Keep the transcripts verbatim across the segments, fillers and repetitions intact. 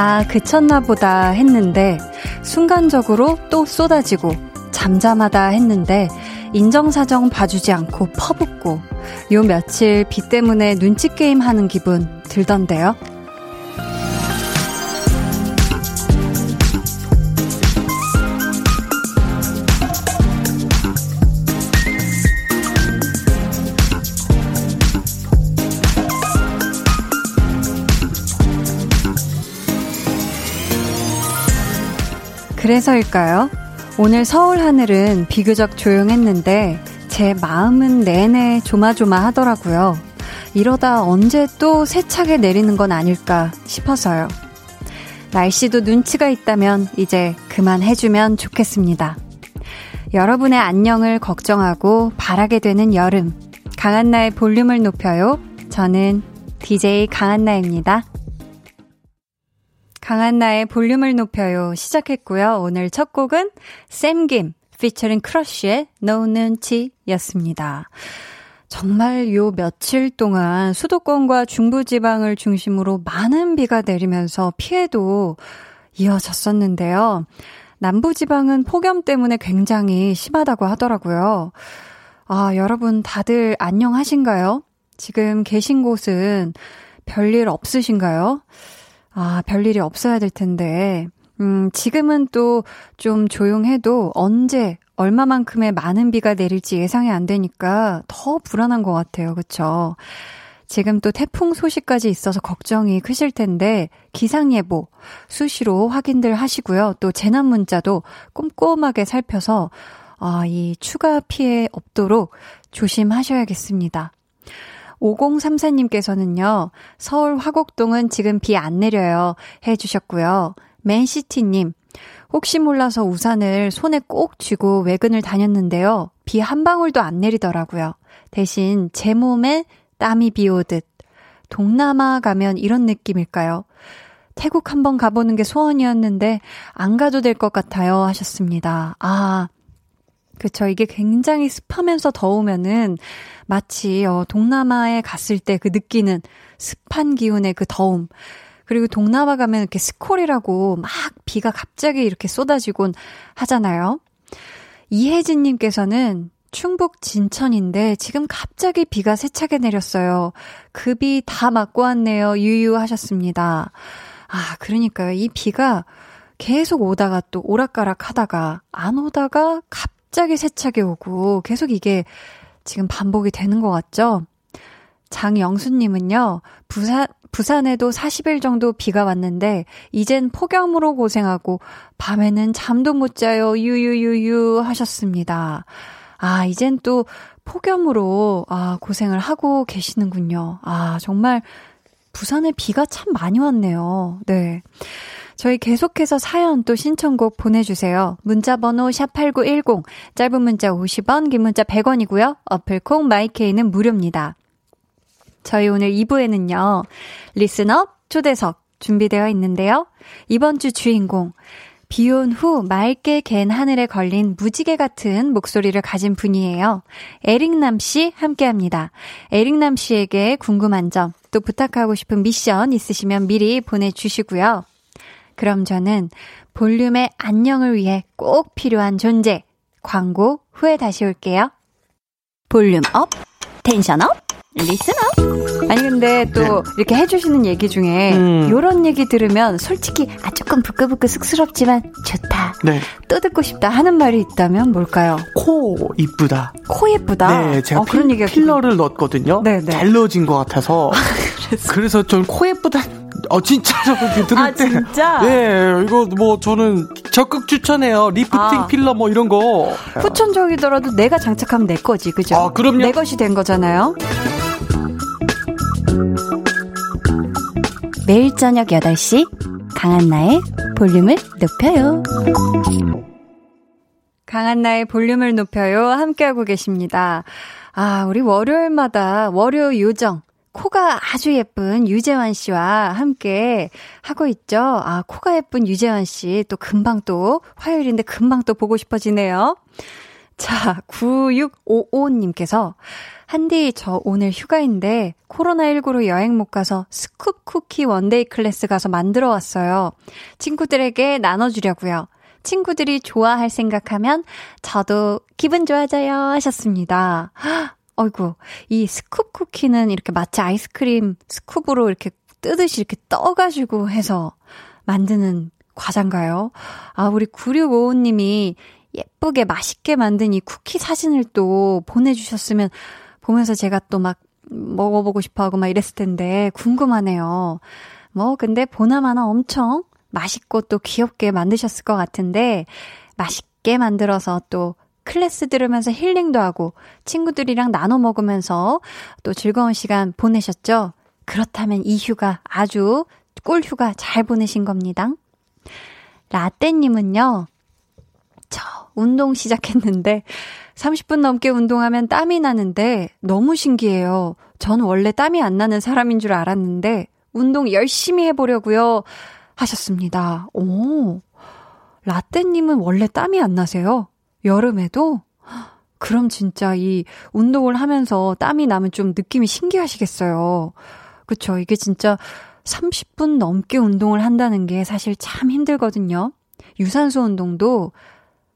다 그쳤나 보다 했는데 순간적으로 또 쏟아지고 잠잠하다 했는데 인정사정 봐주지 않고 퍼붓고 요 며칠 비 때문에 눈치게임 하는 기분 들던데요. 그래서일까요? 오늘 서울 하늘은 비교적 조용했는데 제 마음은 내내 조마조마하더라고요. 이러다 언제 또 세차게 내리는 건 아닐까 싶어서요. 날씨도 눈치가 있다면 이제 그만해주면 좋겠습니다. 여러분의 안녕을 걱정하고 바라게 되는 여름. 강한나의 볼륨을 높여요. 저는 디제이 강한나입니다. 강한나의 볼륨을 높여요 시작했고요. 오늘 첫 곡은 샘김 피처링 크러쉬의 No 눈치였습니다. 정말 요 며칠 동안 수도권과 중부지방을 중심으로 많은 비가 내리면서 피해도 이어졌었는데요. 남부지방은 폭염 때문에 굉장히 심하다고 하더라고요. 아, 여러분 다들 안녕하신가요? 지금 계신 곳은 별일 없으신가요? 아, 별일이 없어야 될 텐데 음, 지금은 또 좀 조용해도 언제 얼마만큼의 많은 비가 내릴지 예상이 안 되니까 더 불안한 것 같아요. 그렇죠? 지금 또 태풍 소식까지 있어서 걱정이 크실 텐데 기상예보 수시로 확인들 하시고요. 또 재난문자도 꼼꼼하게 살펴서 아, 이 추가 피해 없도록 조심하셔야겠습니다. 오공삼사님께서는요. 서울 화곡동은 지금 비 안 내려요 해주셨고요. 맨시티님, 혹시 몰라서 우산을 손에 꼭 쥐고 외근을 다녔는데요. 비 한 방울도 안 내리더라고요. 대신 제 몸에 땀이 비오듯. 동남아 가면 이런 느낌일까요? 태국 한번 가보는 게 소원이었는데 안 가도 될 것 같아요 하셨습니다. 아... 그쵸. 이게 굉장히 습하면서 더우면은 마치 어, 동남아에 갔을 때 그 느끼는 습한 기운의 그 더움. 그리고 동남아 가면 이렇게 스콜이라고 막 비가 갑자기 이렇게 쏟아지곤 하잖아요. 이혜진님께서는 충북 진천인데 지금 갑자기 비가 세차게 내렸어요. 그 비 다 맞고 왔네요. 유유하셨습니다. 아, 그러니까요. 이 비가 계속 오다가 또 오락가락 하다가 안 오다가 갑자기 갑자기 세차게 오고 계속 이게 지금 반복이 되는 것 같죠? 장영수님은요. 부산, 부산에도 사십 일 정도 비가 왔는데 이젠 폭염으로 고생하고 밤에는 잠도 못 자요. 유유유유 하셨습니다. 아, 이젠 또 폭염으로 아, 고생을 하고 계시는군요. 아, 정말 부산에 비가 참 많이 왔네요. 네. 저희 계속해서 사연 또 신청곡 보내주세요. 문자번호 샵팔구일공, 짧은 문자 오십 원, 긴 문자 백 원이고요. 어플콩 마이케이는 무료입니다. 저희 오늘 이 부에는요. 리슨업 초대석 준비되어 있는데요. 이번 주 주인공, 비온 후 맑게 갠 하늘에 걸린 무지개 같은 목소리를 가진 분이에요. 에릭남 씨 함께합니다. 에릭남 씨에게 궁금한 점, 또 부탁하고 싶은 미션 있으시면 미리 보내주시고요. 그럼 저는 볼륨의 안녕을 위해 꼭 필요한 존재, 광고 후에 다시 올게요. 볼륨 업, 텐션 업, 리슨 업. 아니 근데 또 이렇게 해주시는 얘기 중에 음. 이런 얘기 들으면 솔직히 아 조금 부끄부끄 쑥스럽지만 좋다. 네. 또 듣고 싶다 하는 말이 있다면 뭘까요? 코 이쁘다. 코 예쁘다? 네. 제가 어, 필, 그런 필러를 넣었거든요. 네네. 잘 넣어진 것 같아서. 그래서, 그래서 전 코 예쁘다. 어, 진짜로 들을 아, 때. 아, 진짜? 예, 이거 뭐 저는 적극 추천해요. 리프팅 아. 필러 뭐 이런 거. 후천적이더라도 내가 장착하면 내 거지, 그죠? 아, 그럼요. 내 것이 된 거잖아요. 매일 저녁 여덟 시, 강한나의 볼륨을 높여요. 강한나의 볼륨을 높여요. 함께하고 계십니다. 아, 우리 월요일마다 월요 요정. 코가 아주 예쁜 유재환 씨와 함께 하고 있죠. 아, 코가 예쁜 유재환 씨 또 금방 또 화요일인데 금방 또 보고 싶어지네요. 자, 구육오오님께서 한디 저 오늘 휴가인데 코로나십구로 여행 못 가서 스쿱 쿠키 원데이 클래스 가서 만들어 왔어요. 친구들에게 나눠주려고요. 친구들이 좋아할 생각하면 저도 기분 좋아져요 하셨습니다. 헉, 어이구, 이 스쿱 쿠키는 이렇게 마치 아이스크림 스쿱으로 이렇게 뜨듯이 이렇게 떠가지고 해서 만드는 과자인가요? 아, 우리 구육오오님이 예쁘게 맛있게 만든 이 쿠키 사진을 또 보내주셨으면 보면서 제가 또 막 먹어보고 싶어하고 막 이랬을 텐데 궁금하네요. 뭐 근데 보나마나 엄청 맛있고 또 귀엽게 만드셨을 것 같은데 맛있게 만들어서 또 클래스 들으면서 힐링도 하고 친구들이랑 나눠 먹으면서 또 즐거운 시간 보내셨죠? 그렇다면 이 휴가 아주 꿀휴가 잘 보내신 겁니다. 라떼님은요. 저 운동 시작했는데 삼십 분 넘게 운동하면 땀이 나는데 너무 신기해요. 전 원래 땀이 안 나는 사람인 줄 알았는데 운동 열심히 해보려고요 하셨습니다. 오, 라떼님은 원래 땀이 안 나세요? 여름에도? 그럼 진짜 이 운동을 하면서 땀이 나면 좀 느낌이 신기하시겠어요. 그쵸? 이게 진짜 삼십 분 넘게 운동을 한다는 게 사실 참 힘들거든요. 유산소 운동도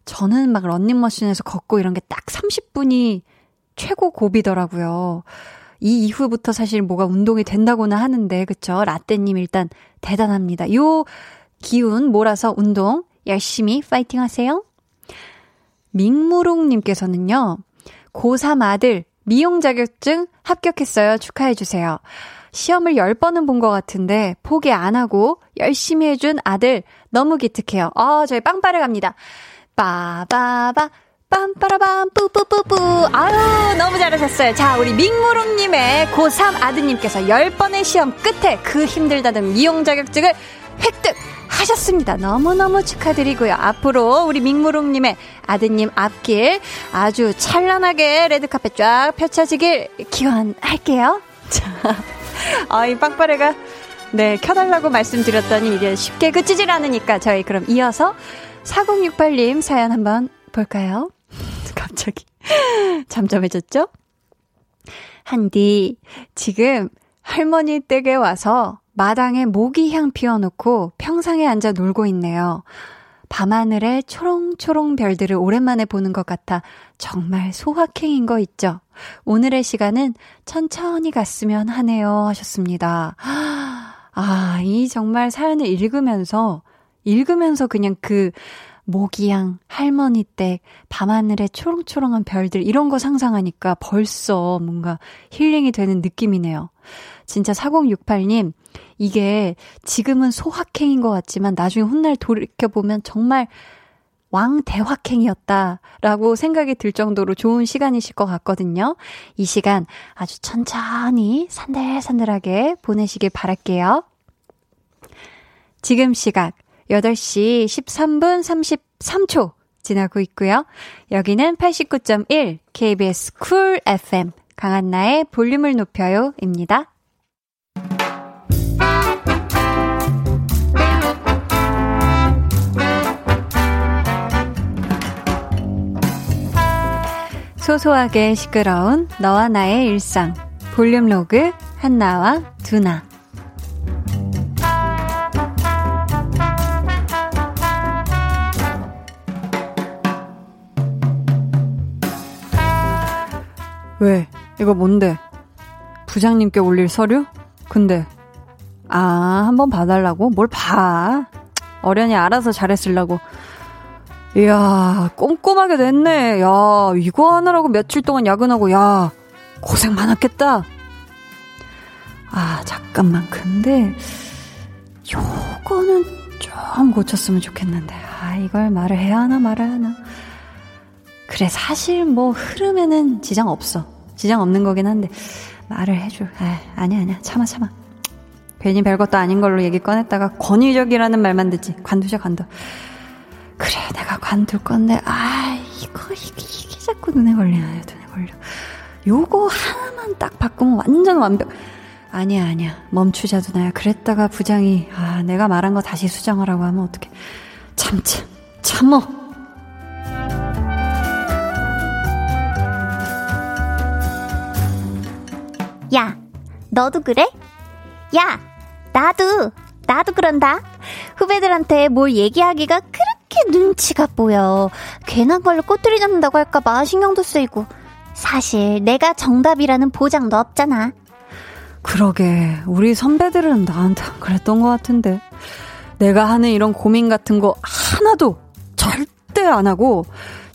저는 막 런닝머신에서 걷고 이런 게 딱 삼십 분이 최고 고비더라고요. 이 이후부터 사실 뭐가 운동이 된다고는 하는데 그쵸? 라떼님 일단 대단합니다. 요 기운 몰아서 운동 열심히 파이팅 하세요. 민무롱님께서는요. 고삼 아들 미용 자격증 합격했어요. 축하해주세요. 시험을 열 번은 본 것 같은데 포기 안 하고 열심히 해준 아들 너무 기특해요. 아, 저희 빵빠레 갑니다. 빠바바 빰빠라밤 뿌뿌뿌뿌. 아유, 너무 잘하셨어요. 자, 우리 민무롱님의 고삼 아드님께서 열 번의 시험 끝에 그 힘들다던 미용 자격증을 획득하셨습니다. 너무너무 축하드리고요. 앞으로 우리 민무롱님의 아드님 앞길 아주 찬란하게 레드카펫 쫙 펼쳐지길 기원할게요. 자, 아이 빵빠레가 네 켜달라고 말씀드렸더니 이게 쉽게 그치질 않으니까 저희 그럼 이어서 사공육팔님 사연 한번 볼까요? 갑자기 잠잠해졌죠? 한디, 지금 할머니 댁에 와서 마당에 모기향 피워놓고 평상에 앉아 놀고 있네요. 밤하늘에 초롱초롱 별들을 오랜만에 보는 것 같아 정말 소확행인 거 있죠? 오늘의 시간은 천천히 갔으면 하네요 하셨습니다. 아, 이 정말 사연을 읽으면서 읽으면서 그냥 그 모기향, 할머니 댁, 밤하늘의 초롱초롱한 별들 이런 거 상상하니까 벌써 뭔가 힐링이 되는 느낌이네요. 진짜 사공육팔님, 이게 지금은 소확행인 것 같지만 나중에 훗날 돌이켜보면 정말 왕대확행이었다라고 생각이 들 정도로 좋은 시간이실 것 같거든요. 이 시간 아주 천천히 산들산들하게 보내시길 바랄게요. 지금 시각 여덟 시 십삼 분 삼십삼 초 지나고 있고요. 여기는 팔십구 점 일 케이비에스 쿨 에프엠 강한나의 볼륨을 높여요입니다. 소소하게 시끄러운 너와 나의 일상 볼륨 로그 한나와 두나. 왜? 이거 뭔데? 부장님께 올릴 서류? 근데 아, 한번 봐달라고? 뭘 봐? 어련히 알아서 잘했으려고. 이야, 꼼꼼하게 됐네. 야, 이거 하느라고 며칠 동안 야근하고, 야, 고생 많았겠다. 아, 잠깐만. 근데 요거는 좀 고쳤으면 좋겠는데. 아, 이걸 말을 해야 하나 말아야 하나. 그래, 사실 뭐 흐름에는 지장 없어. 지장 없는 거긴 한데 말을 해줘. 아, 아니야 아니야, 참아 참아. 괜히 별것도 아닌 걸로 얘기 꺼냈다가 권위적이라는 말만 듣지. 관두자 관둬. 그래, 내가 관둘 건데 아, 이거 이게, 이게 자꾸 눈에 걸리나요? 눈에 걸려. 요거 하나만 딱 바꾸면 완전 완벽. 아니야 아니야, 멈추자 두나야. 그랬다가 부장이 아, 내가 말한 거 다시 수정하라고 하면 어떡해. 참참 참어. 야, 너도 그래? 야, 나도, 나도 그런다. 후배들한테 뭘 얘기하기가 그렇게 눈치가 보여. 괜한 걸로 꼬투리 잡는다고 할까봐 신경도 쓰이고. 사실 내가 정답이라는 보장도 없잖아. 그러게, 우리 선배들은 나한테 그랬던 것 같은데. 내가 하는 이런 고민 같은 거 하나도 절대 안 하고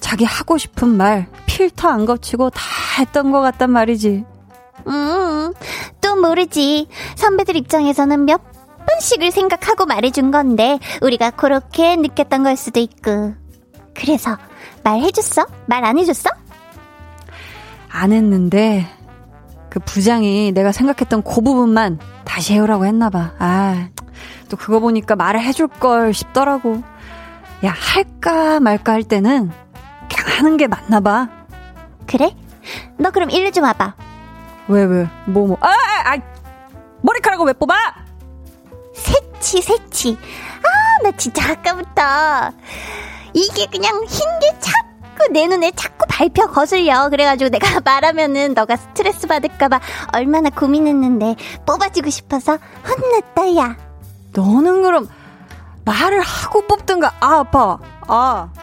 자기 하고 싶은 말 필터 안 거치고 다 했던 것 같단 말이지. 음, 또 모르지. 선배들 입장에서는 몇 번씩을 생각하고 말해준 건데 우리가 그렇게 느꼈던 걸 수도 있고. 그래서 말해줬어? 말 안 해줬어? 안 했는데 그 부장이 내가 생각했던 그 부분만 다시 해오라고 했나 봐. 아, 또 그거 보니까 말을 해줄 걸 싶더라고. 야, 할까 말까 할 때는 그냥 하는 게 맞나 봐. 그래? 너 그럼 일로 좀 와봐. 왜, 왜? 뭐, 뭐. 아, 아, 아, 머리카락을 왜 뽑아? 새치, 새치. 아, 나 진짜 아까부터 이게 그냥 흰 게 자꾸 내 눈에 자꾸 밟혀 거슬려. 그래가지고 내가 말하면은 너가 스트레스 받을까봐 얼마나 고민했는데 뽑아주고 싶어서 혼났다, 야. 너는 그럼 말을 하고 뽑든가. 아, 아파. 아.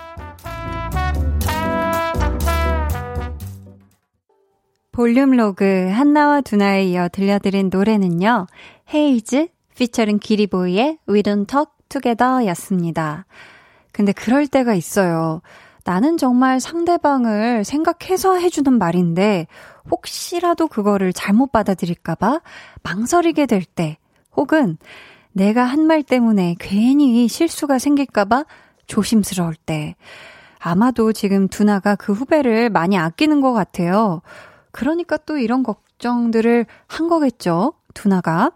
볼륨 로그 한나와 두나에 이어 들려드린 노래는요, 헤이즈 피처링 기리보이의 We Don't Talk Together 였습니다. 근데 그럴 때가 있어요. 나는 정말 상대방을 생각해서 해주는 말인데 혹시라도 그거를 잘못 받아들일까봐 망설이게 될 때, 혹은 내가 한 말 때문에 괜히 실수가 생길까봐 조심스러울 때, 아마도 지금 두나가 그 후배를 많이 아끼는 것 같아요. 그러니까 또 이런 걱정들을 한 거겠죠, 두나가.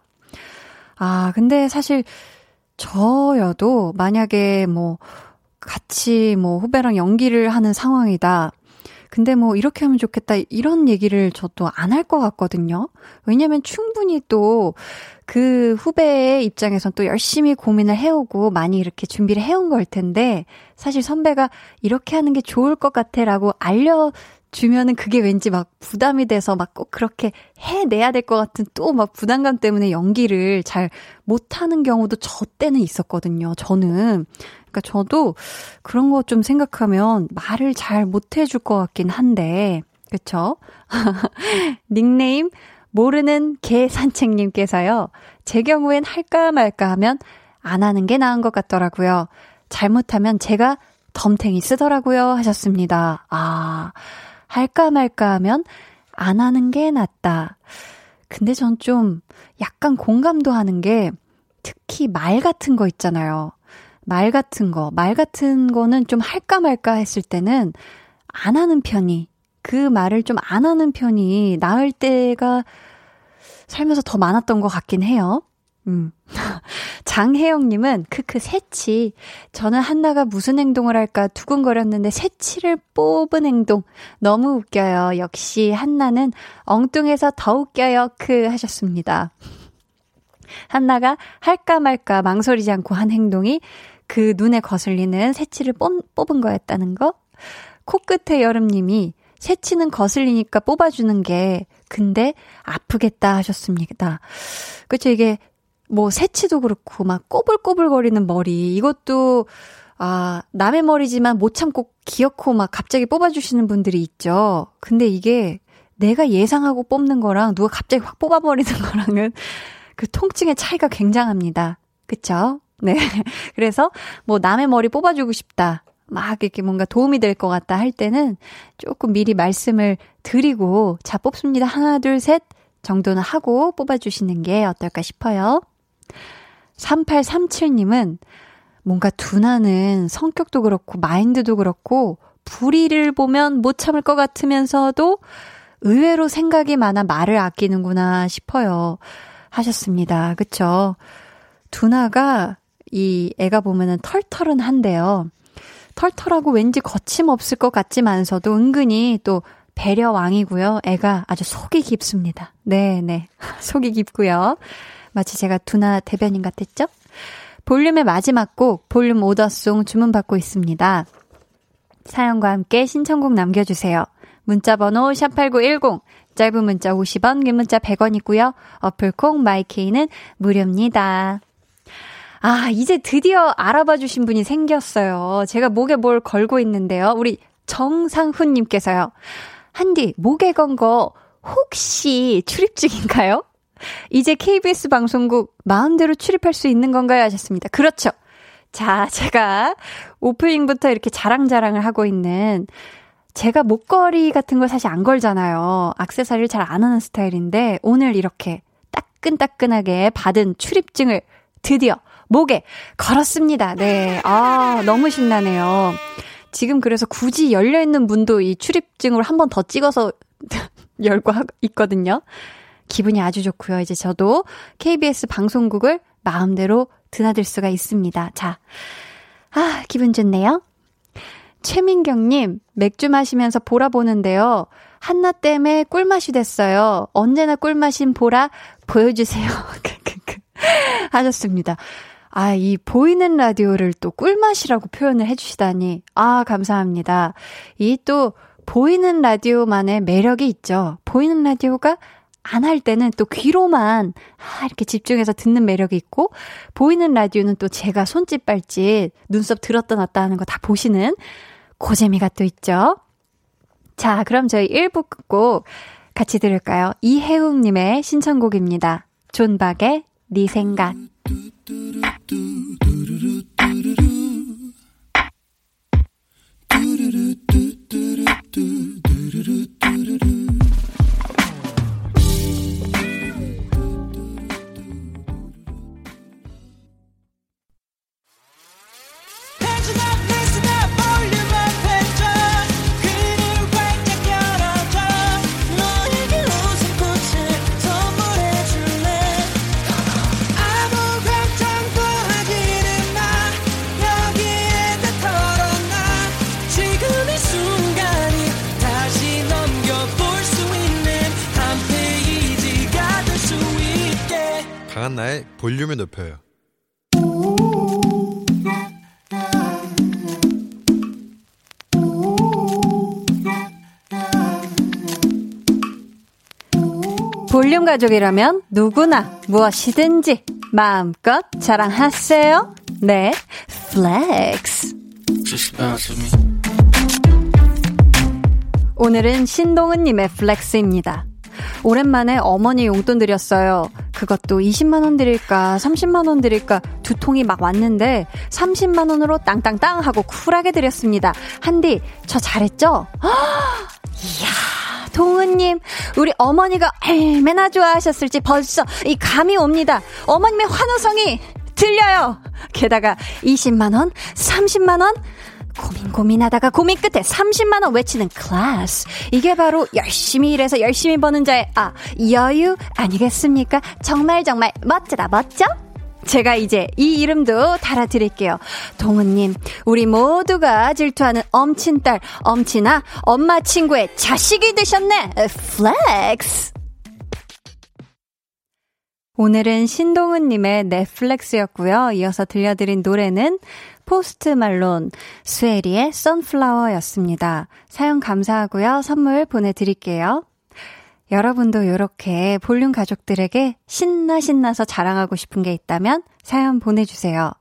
아, 근데 사실 저여도 만약에 뭐 같이 뭐 후배랑 연기를 하는 상황이다. 근데 뭐 이렇게 하면 좋겠다, 이런 얘기를 저도 안 할 것 같거든요. 왜냐면 충분히 또 그 후배의 입장에선 또 열심히 고민을 해오고 많이 이렇게 준비를 해온 걸 텐데, 사실 선배가 이렇게 하는 게 좋을 것 같아라고 알려 주면은 그게 왠지 막 부담이 돼서 막 꼭 그렇게 해내야 될 것 같은, 또 막 부담감 때문에 연기를 잘 못하는 경우도 저 때는 있었거든요, 저는. 그러니까 저도 그런 거 좀 생각하면 말을 잘 못해줄 것 같긴 한데, 그쵸? 닉네임 모르는 개 산책님께서요, 제 경우엔 할까 말까 하면 안 하는 게 나은 것 같더라고요. 잘못하면 제가 덤탱이 쓰더라고요 하셨습니다. 아... 할까 말까 하면 안 하는 게 낫다. 근데 전 좀 약간 공감도 하는 게, 특히 말 같은 거 있잖아요. 말 같은 거, 말 같은 거는 좀 할까 말까 했을 때는 안 하는 편이, 그 말을 좀 안 하는 편이 나을 때가 살면서 더 많았던 것 같긴 해요. 음. 장혜영님은 크크 새치. 저는 한나가 무슨 행동을 할까 두근거렸는데 새치를 뽑은 행동 너무 웃겨요. 역시 한나는 엉뚱해서 더 웃겨요 크 하셨습니다. 한나가 할까 말까 망설이지 않고 한 행동이 그 눈에 거슬리는 새치를 뽑은 거였다는 거. 코끝의 여름님이 새치는 거슬리니까 뽑아주는 게 근데 아프겠다 하셨습니다. 그렇죠, 이게 뭐 새치도 그렇고 막 꼬불꼬불거리는 머리, 이것도 아 남의 머리지만 못 참고 기어코 막 갑자기 뽑아주시는 분들이 있죠. 근데 이게 내가 예상하고 뽑는 거랑 누가 갑자기 확 뽑아버리는 거랑은 그 통증의 차이가 굉장합니다. 그쵸? 네. 그래서 뭐 남의 머리 뽑아주고 싶다, 막 이렇게 뭔가 도움이 될 것 같다 할 때는 조금 미리 말씀을 드리고, 자, 뽑습니다, 하나 둘 셋 정도는 하고 뽑아주시는 게 어떨까 싶어요. 삼팔삼칠님은 뭔가 두나는 성격도 그렇고 마인드도 그렇고 불의를 보면 못 참을 것 같으면서도 의외로 생각이 많아 말을 아끼는구나 싶어요 하셨습니다. 그쵸? 두나가 이 애가 보면은 털털은 한데요, 털털하고 왠지 거침없을 것 같지만서도 은근히 또 배려왕이고요, 애가 아주 속이 깊습니다. 네네, 속이 깊고요. 마치 제가 두나 대변인 같았죠? 볼륨의 마지막 곡, 볼륨 오더송 주문받고 있습니다. 사연과 함께 신청곡 남겨주세요. 문자번호 샵팔구일공, 짧은 문자 오십 원, 긴 문자 백 원 있고요. 어플콩 마이케이는 무료입니다. 아, 이제 드디어 알아봐 주신 분이 생겼어요. 제가 목에 뭘 걸고 있는데요. 우리 정상훈님께서요. 한디, 목에 건 거 혹시 출입 중인가요? 이제 케이비에스 방송국 마음대로 출입할 수 있는 건가요? 하셨습니다. 그렇죠. 자, 제가 오프닝부터 이렇게 자랑자랑을 하고 있는, 제가 목걸이 같은 걸 사실 안 걸잖아요. 액세서리를 잘 안 하는 스타일인데 오늘 이렇게 따끈따끈하게 받은 출입증을 드디어 목에 걸었습니다. 네, 아 너무 신나네요. 지금 그래서 굳이 열려있는 문도 이 출입증으로 한 번 더 찍어서 열고 있거든요. 기분이 아주 좋고요. 이제 저도 케이비에스 방송국을 마음대로 드나들 수가 있습니다. 자, 아 기분 좋네요. 최민경님, 맥주 마시면서 보라 보는데요. 한나 땜에 꿀맛이 됐어요. 언제나 꿀맛인 보라 보여주세요. 하셨습니다. 아, 이 보이는 라디오를 또 꿀맛이라고 표현을 해주시다니. 아, 감사합니다. 이 또 보이는 라디오만의 매력이 있죠. 보이는 라디오가 안 할 때는 또 귀로만 아, 이렇게 집중해서 듣는 매력이 있고, 보이는 라디오는 또 제가 손짓 발짓 눈썹 들었다 놨다 하는 거 다 보시는 고재미가 또 있죠. 자, 그럼 저희 일 부 끝곡 같이 들을까요? 이혜웅님의 신청곡입니다. 존박의 네 생각. 강한나의 볼륨을 높여요. 볼륨 가족이라면 누구나 무엇이든지 마음껏 자랑하세요. 네, 플렉스. 오늘은 신동은님의 플렉스입니다. 오랜만에 어머니 용돈 드렸어요. 그것도 이십만 원 드릴까 삼십만 원 드릴까 두 통이 막 왔는데 삼십만 원으로 땅땅땅 하고 쿨하게 드렸습니다. 한디 저 잘했죠? 허! 이야, 동은님 우리 어머니가 얼마나 좋아하셨을지 벌써 이 감이 옵니다. 어머님의 환호성이 들려요. 게다가 이십만 원 삼십만 원 고민 고민하다가 고민 끝에 삼십만 원 외치는 클래스. 이게 바로 열심히 일해서 열심히 버는 자의 아 여유 아니겠습니까? 정말 정말 멋지다 멋져? 제가 이제 이 이름도 달아드릴게요. 동훈님, 우리 모두가 질투하는 엄친딸 엄친아, 엄마 친구의 자식이 되셨네. 플렉스. 오늘은 신동훈님의 넷플렉스였고요. 이어서 들려드린 노래는 포스트 말론, 스웨리의 선플라워였습니다. 사연 감사하고요. 선물 보내드릴게요. 여러분도 이렇게 볼륨 가족들에게 신나 신나서 자랑하고 싶은 게 있다면 사연 보내주세요.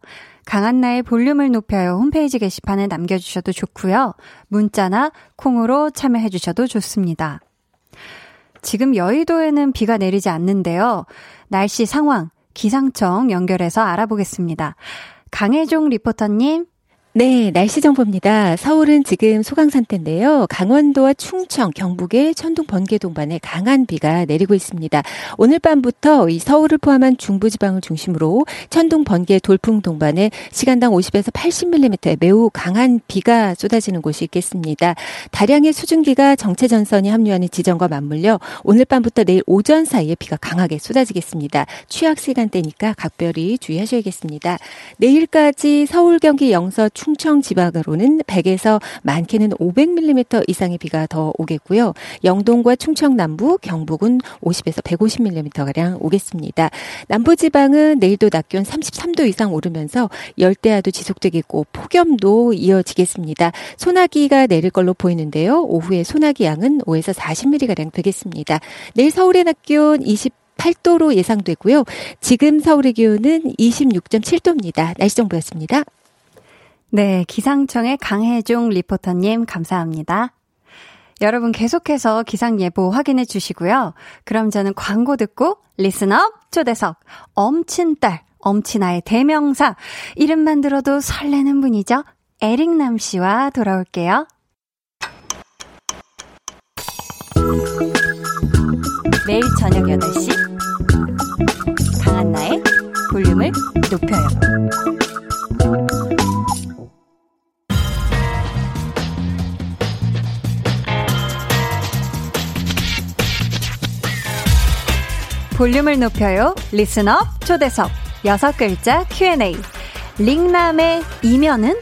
강한나의 볼륨을 높여요 홈페이지 게시판에 남겨주셔도 좋고요. 문자나 콩으로 참여해주셔도 좋습니다. 지금 여의도에는 비가 내리지 않는데요. 날씨 상황 기상청 연결해서 알아보겠습니다. 강혜종 리포터님. 네, 날씨 정보입니다. 서울은 지금 소강상태인데요. 강원도와 충청, 경북의 천둥, 번개 동반에 강한 비가 내리고 있습니다. 오늘 밤부터 이 서울을 포함한 중부지방을 중심으로 천둥, 번개, 돌풍 동반에 시간당 오십에서 팔십 밀리미터의 매우 강한 비가 쏟아지는 곳이 있겠습니다. 다량의 수증기가 정체전선이 합류하는 지점과 맞물려 오늘 밤부터 내일 오전 사이에 비가 강하게 쏟아지겠습니다. 취약 시간대니까 각별히 주의하셔야겠습니다. 내일까지 서울, 경기, 영서, 충청 지방으로는 백에서 많게는 오백 밀리미터 이상의 비가 더 오겠고요. 영동과 충청 남부, 경북은 오십에서 백오십 밀리미터가량 오겠습니다. 남부지방은 내일도 낮 기온 삼십삼 도 이상 오르면서 열대야도 지속되겠고 폭염도 이어지겠습니다. 소나기가 내릴 걸로 보이는데요. 오후에 소나기 양은 오에서 사십 밀리미터가량 되겠습니다. 내일 서울의 낮 기온 이십팔 도로 예상되고요. 지금 서울의 기온은 이십육 점 칠 도입니다. 날씨 정보였습니다. 네, 기상청의 강혜종 리포터님 감사합니다. 여러분 계속해서 기상예보 확인해 주시고요. 그럼 저는 광고 듣고 리슨업 초대석 엄친딸, 엄친아의 대명사, 이름만 들어도 설레는 분이죠. 에릭남 씨와 돌아올게요. 매일 저녁 여덟 시 강한나의 볼륨을 높여요. 볼륨을 높여요. 리슨업 초대석 여섯 글자 큐 앤 에이. 링남의 이면은?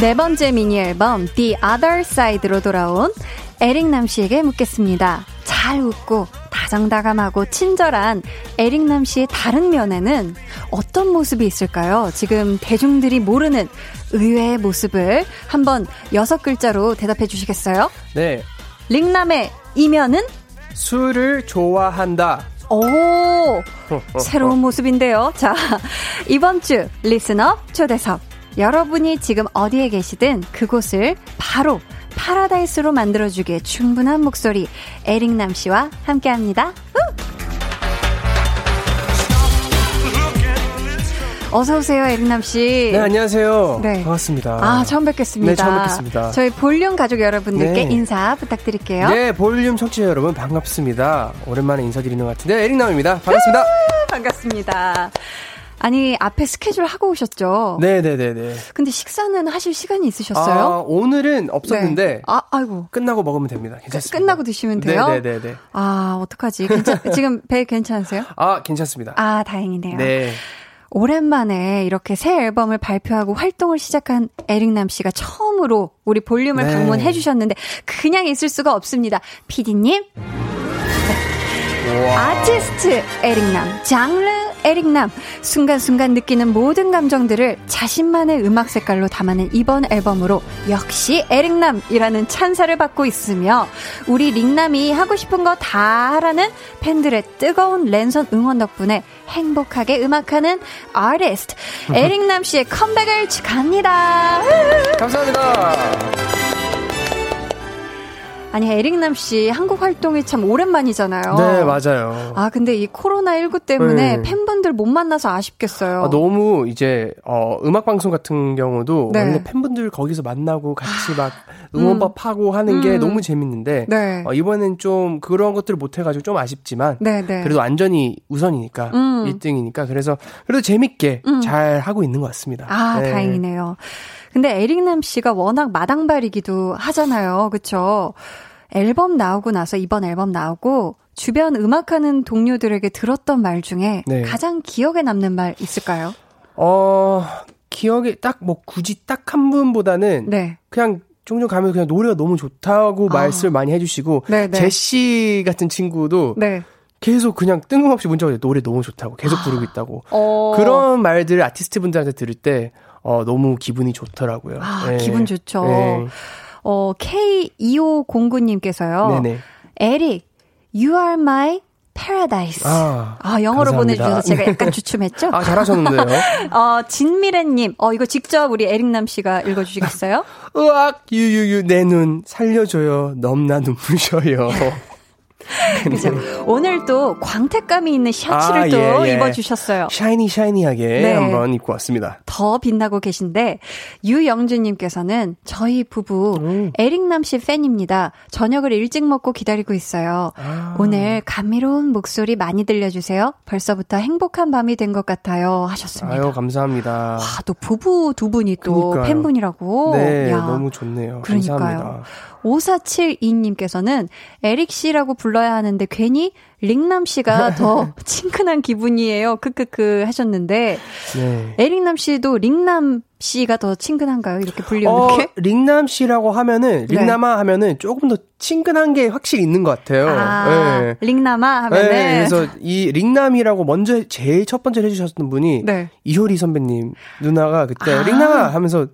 네 번째 미니앨범 The Other Side로 돌아온 에릭남 씨에게 묻겠습니다. 잘 웃고 다정다감하고 친절한 에릭남 씨의 다른 면에는 어떤 모습이 있을까요? 지금 대중들이 모르는 의외의 모습을 한번 여섯 글자로 대답해 주시겠어요? 네. 링남의 이면은? 술을 좋아한다. 오, 새로운 모습인데요. 자, 이번 주 리슨업 초대석. 여러분이 지금 어디에 계시든 그곳을 바로 파라다이스로 만들어주기에 충분한 목소리 에릭남 씨와 함께합니다. 어서 오세요, 에릭남 씨. 네, 안녕하세요. 네. 반갑습니다. 아, 처음 뵙겠습니다. 네, 처음 뵙겠습니다. 저희 볼륨 가족 여러분들께 네. 인사 부탁드릴게요. 네, 볼륨 청취자 여러분 반갑습니다. 오랜만에 인사드리는 것 같은데 에릭남입니다. 반갑습니다. 반갑습니다. 아니, 앞에 스케줄 하고 오셨죠? 네네네네. 근데 식사는 하실 시간이 있으셨어요? 아, 오늘은 없었는데. 네. 아, 아이고. 끝나고 먹으면 됩니다. 괜찮습니다. 끝나고 드시면 돼요? 네네네네. 아, 어떡하지? 괜찮, 지금 배 괜찮으세요? 아, 괜찮습니다. 아, 다행이네요. 네. 오랜만에 이렇게 새 앨범을 발표하고 활동을 시작한 에릭남 씨가 처음으로 우리 볼륨을 네. 방문해 주셨는데, 그냥 있을 수가 없습니다. 피디님. 우와. 아티스트 에릭남, 장르 에릭남, 순간순간 느끼는 모든 감정들을 자신만의 음악 색깔로 담아낸 이번 앨범으로 역시 에릭남이라는 찬사를 받고 있으며, 우리 릭남이 하고 싶은 거 다 하라는 팬들의 뜨거운 랜선 응원 덕분에 행복하게 음악하는 아티스트 에릭남 씨의 컴백을 축하합니다. 감사합니다. 아니, 에릭남 씨 한국 활동이 참 오랜만이잖아요. 네, 맞아요. 아, 근데 이 코로나십구 때문에 네. 팬분들 못 만나서 아쉽겠어요. 아, 너무 이제 어, 음악방송 같은 경우도 네. 원래 팬분들 거기서 만나고 같이 막 응원법하고 음. 하는 게 음. 너무 재밌는데 네. 어, 이번엔 좀 그런 것들을 못해가지고 좀 아쉽지만 네, 네. 그래도 안전이 우선이니까 음. 일 등이니까 그래서 그래도 재밌게 음. 잘 하고 있는 것 같습니다. 아, 네. 다행이네요. 근데 에릭남 씨가 워낙 마당발이기도 하잖아요. 그렇죠? 앨범 나오고 나서 이번 앨범 나오고 주변 음악하는 동료들에게 들었던 말 중에 네. 가장 기억에 남는 말 있을까요? 어, 기억에 딱 뭐 굳이 딱 한 분보다는 네. 그냥 종종 가면 그냥 노래가 너무 좋다고 아. 말씀을 많이 해주시고 네네. 제시 같은 친구도 네. 계속 그냥 뜬금없이 문자로 노래 너무 좋다고 계속 부르고 있다고 어. 그런 말들을 아티스트 분들한테 들을 때 어, 너무 기분이 좋더라고요. 아, 네. 기분 좋죠. 네. 어, 케이 이오공구 님께서요. 네네. 에릭, you are my paradise. 아, 아 영어로 감사합니다. 보내주셔서 제가 약간 주춤했죠? 아, 잘하셨는데요. 어, 진미래님. 어, 이거 직접 우리 에릭남 씨가 읽어주시겠어요? 으악, 유유유, 내 눈 살려줘요. 넘나 눈부셔요. 그죠. 오늘 또 광택감이 있는 셔츠를 아, 또 예, 예. 입어주셨어요. 샤이니 샤이니하게 네. 한번 입고 왔습니다. 더 빛나고 계신데 유영주님께서는 저희 부부 음. 에릭남 씨 팬입니다. 저녁을 일찍 먹고 기다리고 있어요. 아. 오늘 감미로운 목소리 많이 들려주세요. 벌써부터 행복한 밤이 된 것 같아요. 하셨습니다. 아유, 감사합니다. 와, 또 부부 두 분이 또 그러니까요. 팬분이라고. 네, 야. 너무 좋네요. 그러니까요. 감사합니다. 오사칠이님께서는 에릭 씨라고 불러야 하는데 괜히 링남 씨가 더 친근한 기분이에요. 크크크 하셨는데 네. 에릭남 씨도 링남 씨가 더 친근한가요? 이렇게 불리우는 어, 게? 링남 씨라고 하면은 링남아 네. 하면은 조금 더 친근한 게 확실히 있는 것 같아요. 아, 네. 링남아 하면은 네, 그래서 이 링남이라고 먼저 제일 첫 번째로 해주셨던 분이 네. 이효리 선배님 누나가 그때 아. 링남아 하면서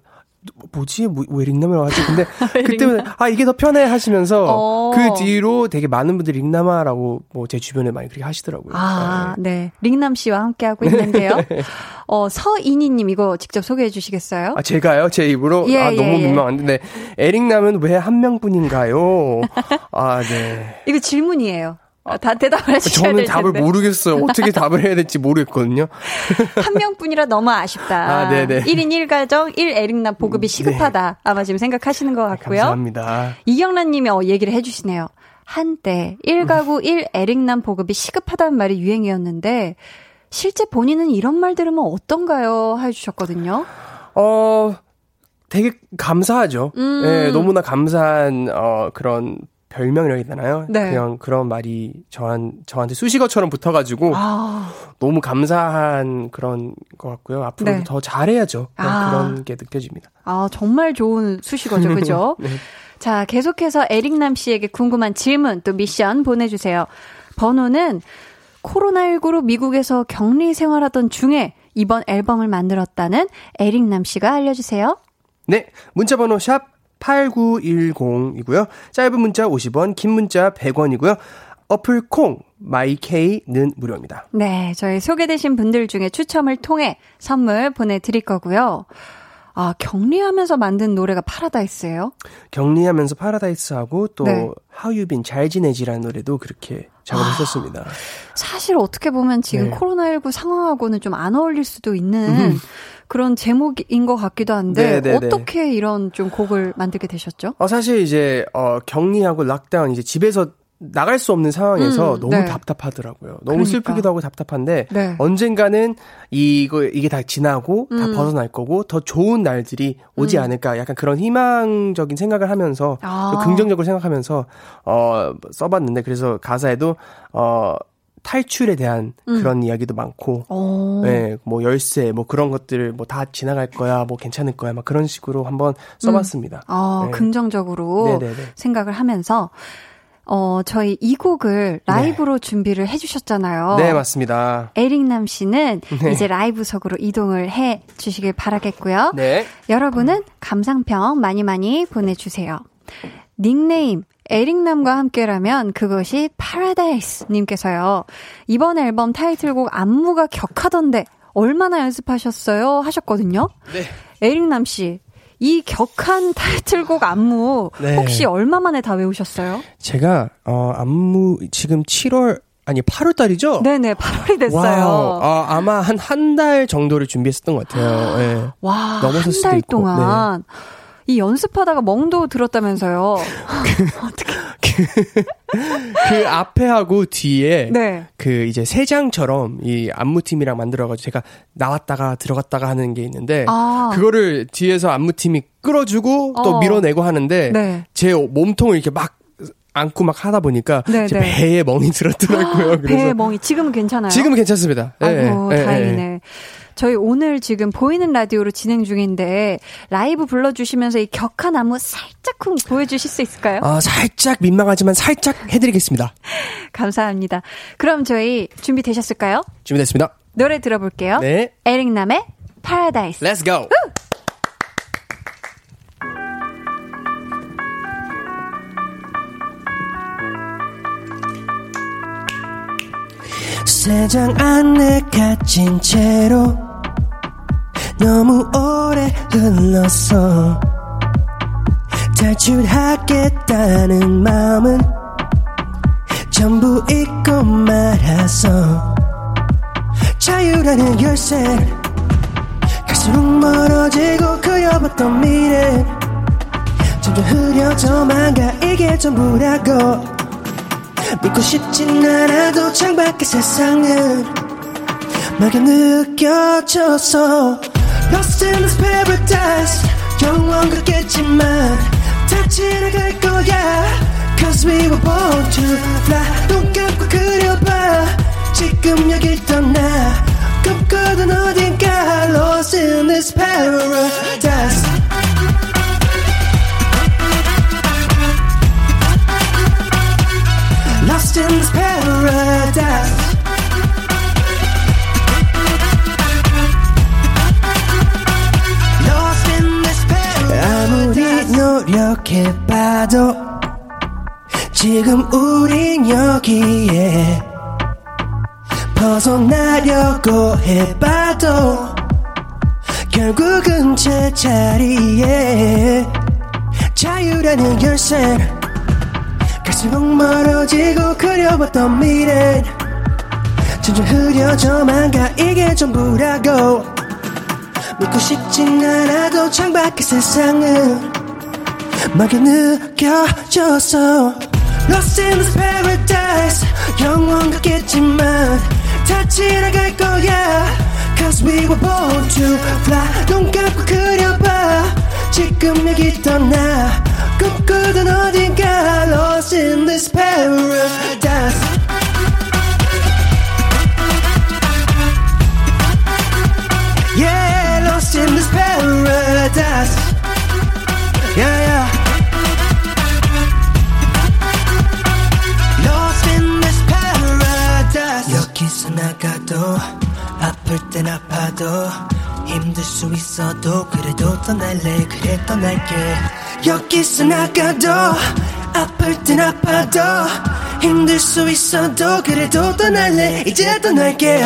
뭐지? 뭐, 왜 링남이라고 하지? 근데 그때는 아 이게 더 편해 하시면서 어. 그 뒤로 되게 많은 분들이 링남아라고 뭐 제 주변에 많이 그렇게 하시더라고요. 아, 네. 네. 링남 씨와 함께 하고 있는데요. 어, 서인희 님 이거 직접 소개해 주시겠어요? 아, 제가요? 제 입으로? 예, 아, 예, 너무 예. 민망한데. 네. 에릭남은 왜 한 명뿐인가요? 아, 네. 이거 질문이에요. 아, 다 대답을 하셔야 될 텐데. 저는 답을 모르겠어요. 어떻게 답을 해야 될지 모르겠거든요. 한 명뿐이라 너무 아쉽다. 아, 네네. 일 인 일 가정, 일 에릭남 보급이 시급하다. 네. 아마 지금 생각하시는 것 같고요. 감사합니다. 이경란 님이 어, 얘기를 해주시네요. 한때 일 가구 일 에릭남 보급이 시급하다는 말이 유행이었는데 실제 본인은 이런 말 들으면 어떤가요? 해주셨거든요. 어, 되게 감사하죠. 음. 네, 너무나 감사한 어, 그런 별명이라고 해야 되나요? 네. 그냥 그런 말이 저한, 저한테 수식어처럼 붙어가지고 아. 너무 감사한 그런 것 같고요. 앞으로도 네. 더 잘해야죠. 아. 그런 게 느껴집니다. 아 정말 좋은 수식어죠. 그죠? 네. 자, 계속해서 에릭남 씨에게 궁금한 질문 또 미션 보내주세요. 번호는 코로나십구로 미국에서 격리 생활하던 중에 이번 앨범을 만들었다는 에릭남 씨가 알려주세요. 네. 문자번호 샵 팔구일공이고요. 짧은 문자 오십 원, 긴 문자 백 원이고요. 어플 콩, 마이케이는 무료입니다. 네, 저희 소개되신 분들 중에 추첨을 통해 선물 보내드릴 거고요. 아, 격리하면서 만든 노래가 파라다이스예요? 격리하면서 파라다이스하고 또 네. How You Been, 잘 지내지라는 노래도 그렇게 작업했었습니다. 아, 사실 어떻게 보면 지금 네. 코로나십구 상황하고는 좀 안 어울릴 수도 있는 그런 제목인 것 같기도 한데 네네네. 어떻게 이런 좀 곡을 만들게 되셨죠? 어, 사실 이제 어, 격리하고 락다운 이제 집에서 나갈 수 없는 상황에서 음, 너무 네. 답답하더라고요. 너무 그러니까. 슬프기도 하고 답답한데 네. 언젠가는 이거 이게 다 지나고 음. 다 벗어날 거고 더 좋은 날들이 오지 음. 않을까 약간 그런 희망적인 생각을 하면서 아. 또 긍정적으로 생각하면서 어, 써봤는데 그래서 가사에도 어, 탈출에 대한 음. 그런 이야기도 많고, 네, 뭐 열쇠, 뭐 그런 것들, 뭐 다 지나갈 거야, 뭐 괜찮을 거야, 막 그런 식으로 한번 써봤습니다. 음. 어, 네. 긍정적으로 네네네. 생각을 하면서. 어, 저희 이 곡을 라이브로 네. 준비를 해주셨잖아요. 네, 맞습니다. 에릭남 씨는 네. 이제 라이브석으로 이동을 해주시길 바라겠고요. 네. 여러분은 감상평 많이 많이 보내주세요. 닉네임 에릭남과 함께라면 그것이 파라다이스님께서요. 이번 앨범 타이틀곡 안무가 격하던데 얼마나 연습하셨어요? 하셨거든요. 네. 에릭남 씨. 이 격한 타이틀곡 안무 네. 혹시 얼마 만에 다 외우셨어요? 제가 어, 안무 지금 칠월 아니 팔월 달이죠? 네네 팔월이 됐어요. 어, 아마 한 한 달 정도를 준비했었던 것 같아요. 네. 와, 한 달 동안 네. 이 연습하다가 멍도 들었다면서요? 어떻게? 그, 그 앞에 하고 뒤에 네. 그 이제 세 장처럼 이 안무팀이랑 만들어가지고 제가 나왔다가 들어갔다가 하는 게 있는데 아. 그거를 뒤에서 안무팀이 끌어주고 어. 또 밀어내고 하는데 네. 제 몸통을 이렇게 막 안고 막 하다 보니까 네, 네. 배에 멍이 들었더라고요. 그래서 배에 멍이 지금은 괜찮아요? 지금은 괜찮습니다. 아이고 네, 다행이네. 네. 저희 오늘 지금 보이는 라디오로 진행 중인데 라이브 불러주시면서 이 격한 안무 살짝쿵 보여주실 수 있을까요? 아, 살짝 민망하지만 살짝 해드리겠습니다. 감사합니다. 그럼 저희 준비되셨을까요? 준비됐습니다. 노래 들어볼게요. 네. 에릭남의 파라다이스. Let's go. 우! 세상 안에 갇힌 채로 너무 오래 흘렀어. 탈출하겠다는 마음은 전부 잊고 말았어. 자유라는 열쇠 갈수록 멀어지고 그려봤던 미래 점점 흐려져만 가. 이게 전부라고 믿고 싶진 않아도 창밖의 세상은 막연 느껴져서 Lost in this paradise 영원 같겠지만 다 지나갈 거야. Cause we were born to fly. 눈 감고 그려봐. 지금 여길 떠나. 꿈꾸던 어딘가. Lost in this paradise. Lost in this paradise. 노력해봐도 지금 우린 여기에 벗어나려고 해봐도 결국은 제자리에 자유라는 열쇠 갈수록 멀어지고 그려왔던 미래 점점 흐려져만 가. 이게 전부라고 믿고 싶진 않아도 창밖의 세상은 막혀 느껴져서 Lost in this paradise. 영원 같겠지만 다 지나갈 거야. Cause we were born to fly. 눈 감고 그려봐. 지금 여기 떠나. 꿈꾸던 어딘가. Lost in this paradise. Yeah, lost in this paradise. Yeah, yeah. 여기서 나가도 아플 땐 아파도 힘들 수 있어도 그래도 떠날래. 그래 떠날게. 여기서 나가도 아플 땐 아파도 힘들 수 있어도 그래도 떠날래. 이제 떠날게.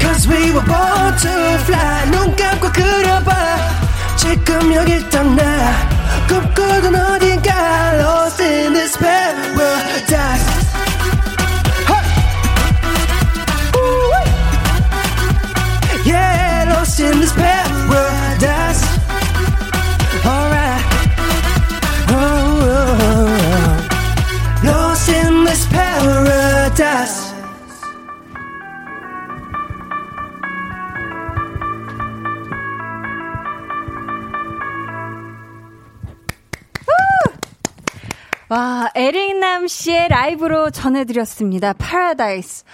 Cause we were born to fly. 눈 감고 그려봐. 지금 여길 떠나 꿈꾸던 어딘가. Lost in this paradise. Hey. Yeah, lost in this paradise. Alright. Oh, oh, oh. Lost in this paradise. 와, 에릭남 씨의 라이브로 전해드렸습니다. Paradise.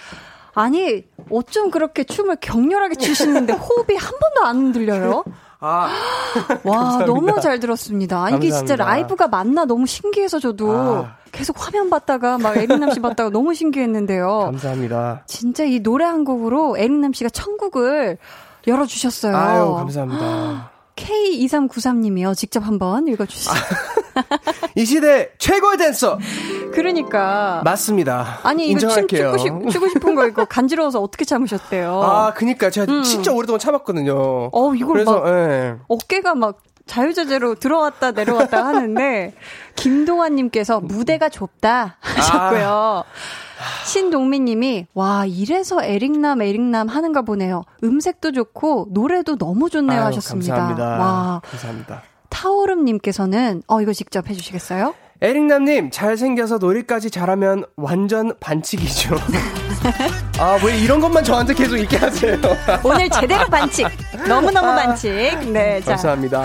아니, 어쩜 그렇게 춤을 격렬하게 추시는데 호흡이 한 번도 안 흔들려요? 아, 와, 감사합니다. 너무 잘 들었습니다. 아니, 이게 진짜 라이브가 맞나 너무 신기해서 저도 아. 계속 화면 봤다가 막 에릭남 씨 봤다가 너무 신기했는데요. 감사합니다. 진짜 이 노래 한 곡으로 에릭남 씨가 천국을 열어주셨어요. 아유, 감사합니다. 케이 이삼구삼 님이요. 직접 한번 읽어주시죠. 이 시대 최고의 댄서. 그러니까. 맞습니다. 아니, 이거 춤 추고, 싶, 추고 싶은 거 이거 간지러워서 어떻게 참으셨대요? 아, 그니까. 제가 음. 진짜 오랫동안 참았거든요. 어, 이걸 그래서, 막 예. 어깨가 막 자유자재로 들어왔다 내려왔다 하는데, 김동환님께서 무대가 좁다 하셨고요. 아. 신동민님이 와 이래서 에릭남 에릭남 하는가 보네요. 음색도 좋고 노래도 너무 좋네요. 아유, 하셨습니다. 감사합니다. 와. 감사합니다. 타오름님께서는 어 이거 직접 해주시겠어요? 에릭남님 잘생겨서 노래까지 잘하면 완전 반칙이죠. 아, 왜 이런 것만 저한테 계속 있게 하세요? 오늘 제대로 반칙. 너무너무 아, 반칙. 네, 자. 감사합니다.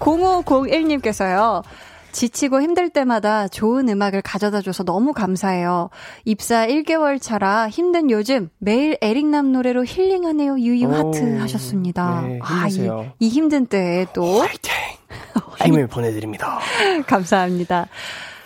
공오공일 님께서요. 지치고 힘들 때마다 좋은 음악을 가져다줘서 너무 감사해요. 입사 일 개월 차라 힘든 요즘 매일 에릭남 노래로 힐링하네요. 유유 오, 하트 하셨습니다. 네, 힘내세요. 아, 이, 이 힘든 때에 또 화이팅! 힘을 보내드립니다. 감사합니다.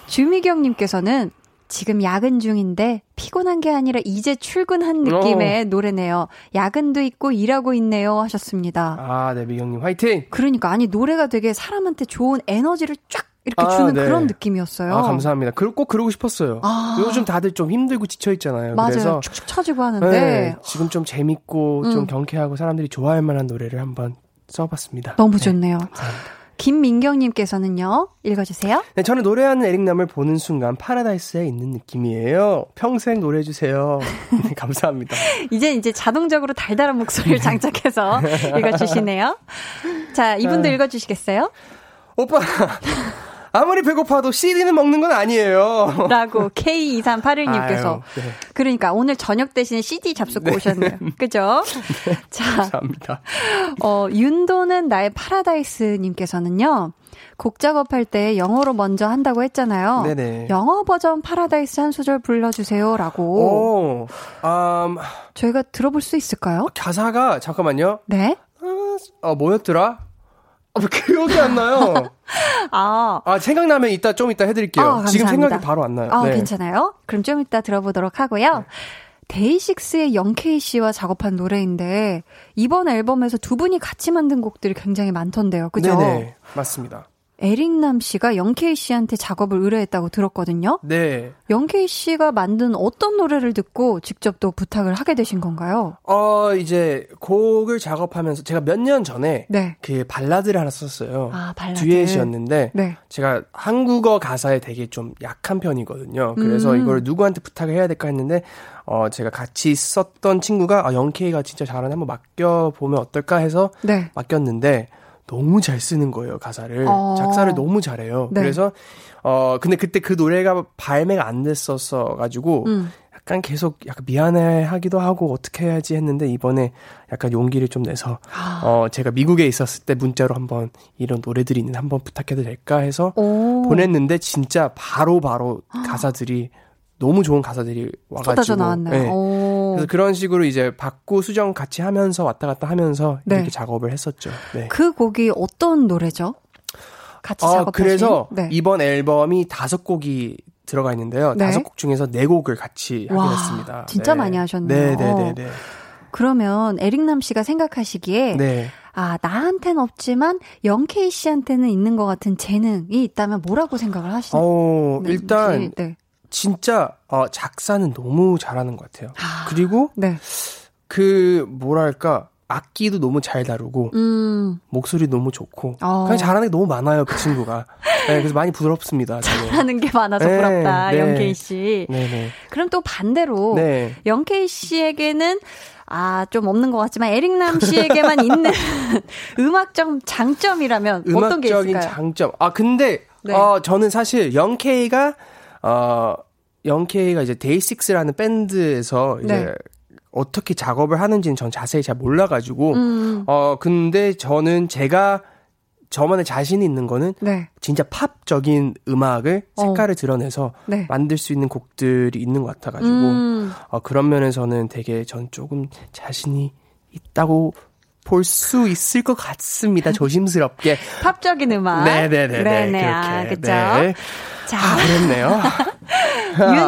주미경님께서는 지금 야근 중인데 피곤한 게 아니라 이제 출근한 느낌의 오. 노래네요. 야근도 있고 일하고 있네요 하셨습니다. 아, 네, 미경님 화이팅! 그러니까 아니 노래가 되게 사람한테 좋은 에너지를 쫙 이렇게 아, 주는 네. 그런 느낌이었어요. 아, 감사합니다. 꼭 그러고 싶었어요. 아. 요즘 다들 좀 힘들고 지쳐있잖아요. 맞아요. 그래서 축축 처지고 하는데 네, 지금 좀 재밌고 음. 좀 경쾌하고 사람들이 좋아할 만한 노래를 한번 써봤습니다. 너무 좋네요. 네. 김민경님께서는요. 읽어주세요. 네, 저는 노래하는 에릭남을 보는 순간 파라다이스에 있는 느낌이에요. 평생 노래해주세요. 네, 감사합니다. 이제 이제 자동적으로 달달한 목소리를 장착해서 읽어주시네요. 자, 이분도 읽어주시겠어요? 오빠 아무리 배고파도 씨디는 먹는 건 아니에요. 라고 케이 이삼팔일님께서 네. 그러니까 오늘 저녁 대신 씨디 잡수고 네. 오셨네요. 그죠? 네. 자, 감사합니다. 어, 윤도는 나의 파라다이스님께서는요. 곡 작업할 때 영어로 먼저 한다고 했잖아요. 네네. 영어 버전 파라다이스 한 소절 불러주세요라고. 오, 음, 저희가 들어볼 수 있을까요? 가사가 잠깐만요. 네. 어 뭐였더라? 어, 기억이 안 나요. 아, 아 생각나면 이따 좀 이따 해드릴게요. 어, 지금 생각이 바로 안 나요. 아, 네. 괜찮아요. 그럼 좀 이따 들어보도록 하고요. 네. 데이식스의 영케이 씨와 작업한 노래인데 이번 앨범에서 두 분이 같이 만든 곡들이 굉장히 많던데요. 그죠? 네네, 맞습니다. 에릭남 씨가 영케이 씨한테 작업을 의뢰했다고 들었거든요. 네. 영케이 씨가 만든 어떤 노래를 듣고 직접 또 부탁을 하게 되신 건가요? 어, 이제 곡을 작업하면서 제가 몇 년 전에 네. 그 발라드를 하나 썼어요. 아, 발라드. 듀엣이었는데 네. 제가 한국어 가사에 되게 좀 약한 편이거든요. 그래서 음. 이걸 누구한테 부탁을 해야 될까 했는데 어, 제가 같이 썼던 친구가 아, 영케이가 진짜 잘하네. 한번 맡겨보면 어떨까 해서 네. 맡겼는데 너무 잘 쓰는 거예요, 가사를. 어... 작사를 너무 잘해요. 네. 그래서, 어, 근데 그때 그 노래가 발매가 안 됐었어가지고, 음. 약간 계속 약간 미안해 하기도 하고, 어떻게 해야지 했는데, 이번에 약간 용기를 좀 내서, 어, 제가 미국에 있었을 때 문자로 한번 이런 노래들이 있는데 한번 부탁해도 될까 해서 오. 보냈는데, 진짜 바로바로 바로 가사들이, 너무 좋은 가사들이 와가지고. 쏟아져 나왔네요. 네. 그래서 그런 식으로 이제 받고 수정 같이 하면서 왔다 갔다 하면서 네. 이렇게 작업을 했었죠. 네. 그 곡이 어떤 노래죠? 같이 어, 작업하신? 그래서 네. 이번 앨범이 다섯 곡이 들어가 있는데요. 다섯 네. 곡 중에서 네 곡을 같이 하게 됐습니다. 진짜 네. 많이 하셨네요. 네네네. 네. 그러면 에릭남 씨가 생각하시기에 네. 아, 나한테는 없지만 영케이 씨한테는 있는 것 같은 재능이 있다면 뭐라고 생각을 하시나요? 어, 일단 네. 진짜 어, 작사는 너무 잘하는 것 같아요. 아, 그리고 네. 그 뭐랄까 악기도 너무 잘 다루고 음. 목소리 너무 좋고 어. 그냥 잘하는 게 너무 많아요, 그 친구가. 네, 그래서 많이 부럽습니다. 저는. 잘하는 게 많아서 네, 부럽다, 네. 영케이 씨. 네, 네. 그럼 또 반대로 네. 영케이 씨에게는 아, 좀 없는 것 같지만 에릭남 씨에게만 있는 음악적 장점이라면 음악적인 어떤 게 있을까요? 음악적인 장점. 아 근데 네. 어, 저는 사실 영케이가 어, 영케이가 이제 데이식스라는 밴드에서 이제 네. 어떻게 작업을 하는지는 전 자세히 잘 몰라가지고, 음. 어, 근데 저는 제가 저만의 자신이 있는 거는 네. 진짜 팝적인 음악을 색깔을 어. 드러내서 네. 만들 수 있는 곡들이 있는 것 같아가지고, 음. 어, 그런 면에서는 되게 전 조금 자신이 있다고 볼 수 있을 것 같습니다. 조심스럽게. 팝적인 음악. 네네네. 네네. 아, 그쵸. 네. 자. 아, 그렇네요.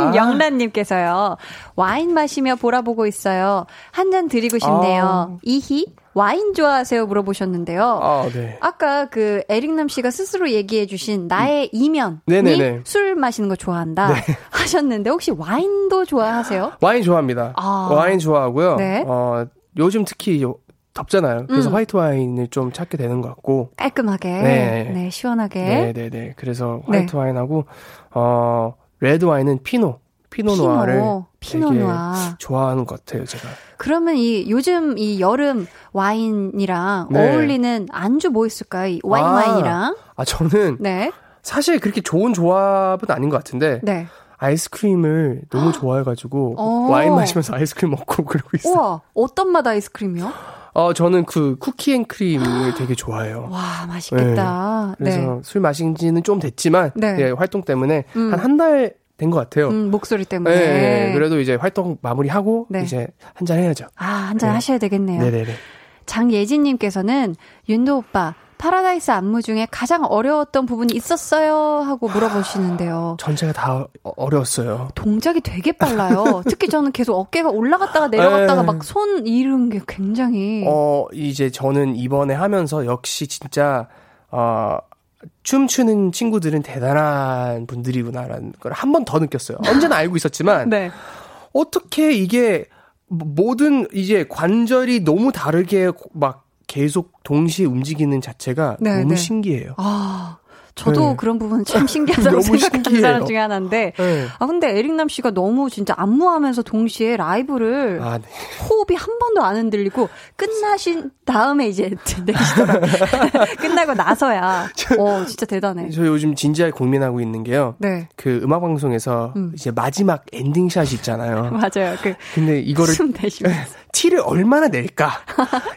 윤영란님께서요. 와인 마시며 보라보고 있어요. 한 잔 드리고 싶네요. 아. 이히, 와인 좋아하세요? 물어보셨는데요. 아, 네. 아까 그 에릭남 씨가 스스로 얘기해 주신 나의 이면이 네네네. 술 마시는 거 좋아한다 네. 하셨는데 혹시 와인도 좋아하세요? 와인 좋아합니다. 아. 와인 좋아하고요. 네. 어, 요즘 특히 요, 덥잖아요. 그래서 음. 화이트 와인을 좀 찾게 되는 것 같고 깔끔하게, 네, 네 시원하게, 네, 네, 네. 그래서 화이트 네. 와인하고 어 레드 와인은 피노, 피노누아를 피노, 피노 되게 누아. 좋아하는 것 같아요, 제가. 그러면 이 요즘 이 여름 와인이랑 네. 어울리는 안주 뭐 있을까요? 와인 아, 와인이랑. 아 저는 네. 사실 그렇게 좋은 조합은 아닌 것 같은데. 네. 아이스크림을 너무 좋아해가지고 어. 와인 마시면서 아이스크림 먹고 그러고 있어요. 우와, 어떤 맛 아이스크림이요? 어, 저는 그 쿠키앤크림을 되게 좋아해요. 와, 맛있겠다. 네. 그래서 네. 술 마신 지는 좀 됐지만 네. 네, 활동 때문에 음. 한 한 달 된 것 같아요. 음, 목소리 때문에. 네, 네. 그래도 이제 활동 마무리하고 네. 이제 한 잔 해야죠. 아, 한 잔 네. 하셔야 되겠네요. 네네네. 장예진님께서는 윤도 오빠 파라다이스 안무 중에 가장 어려웠던 부분이 있었어요? 하고 물어보시는데요. 전체가 다 어려웠어요. 동작이 되게 빨라요. 특히 저는 계속 어깨가 올라갔다가 내려갔다가 막 손 이런 게 굉장히. 어, 이제 저는 이번에 하면서 역시 진짜, 어, 춤추는 친구들은 대단한 분들이구나라는 걸 한 번 더 느꼈어요. 언제나 알고 있었지만. 네. 어떻게 이게 모든 이제 관절이 너무 다르게 막 계속 동시에 움직이는 자체가 네, 너무 네. 신기해요. 아, 저도 네. 그런 부분은 참 신기하다고 생각하는 사람 중에 하나인데 네. 아 근데 에릭남 씨가 너무 진짜 안무하면서 동시에 라이브를 아, 네. 호흡이 한 번도 안 흔들리고 끝나신 다음에 이제 내시더라고요. 끝나고 나서야. 저, 어 진짜 대단해. 저 요즘 진지하게 고민하고 있는 게요. 네. 그 음악 방송에서 음. 이제 마지막 엔딩 샷이 있잖아요. 맞아요. 그 근데 이거를 숨 내쉬면서 티를 얼마나 낼까?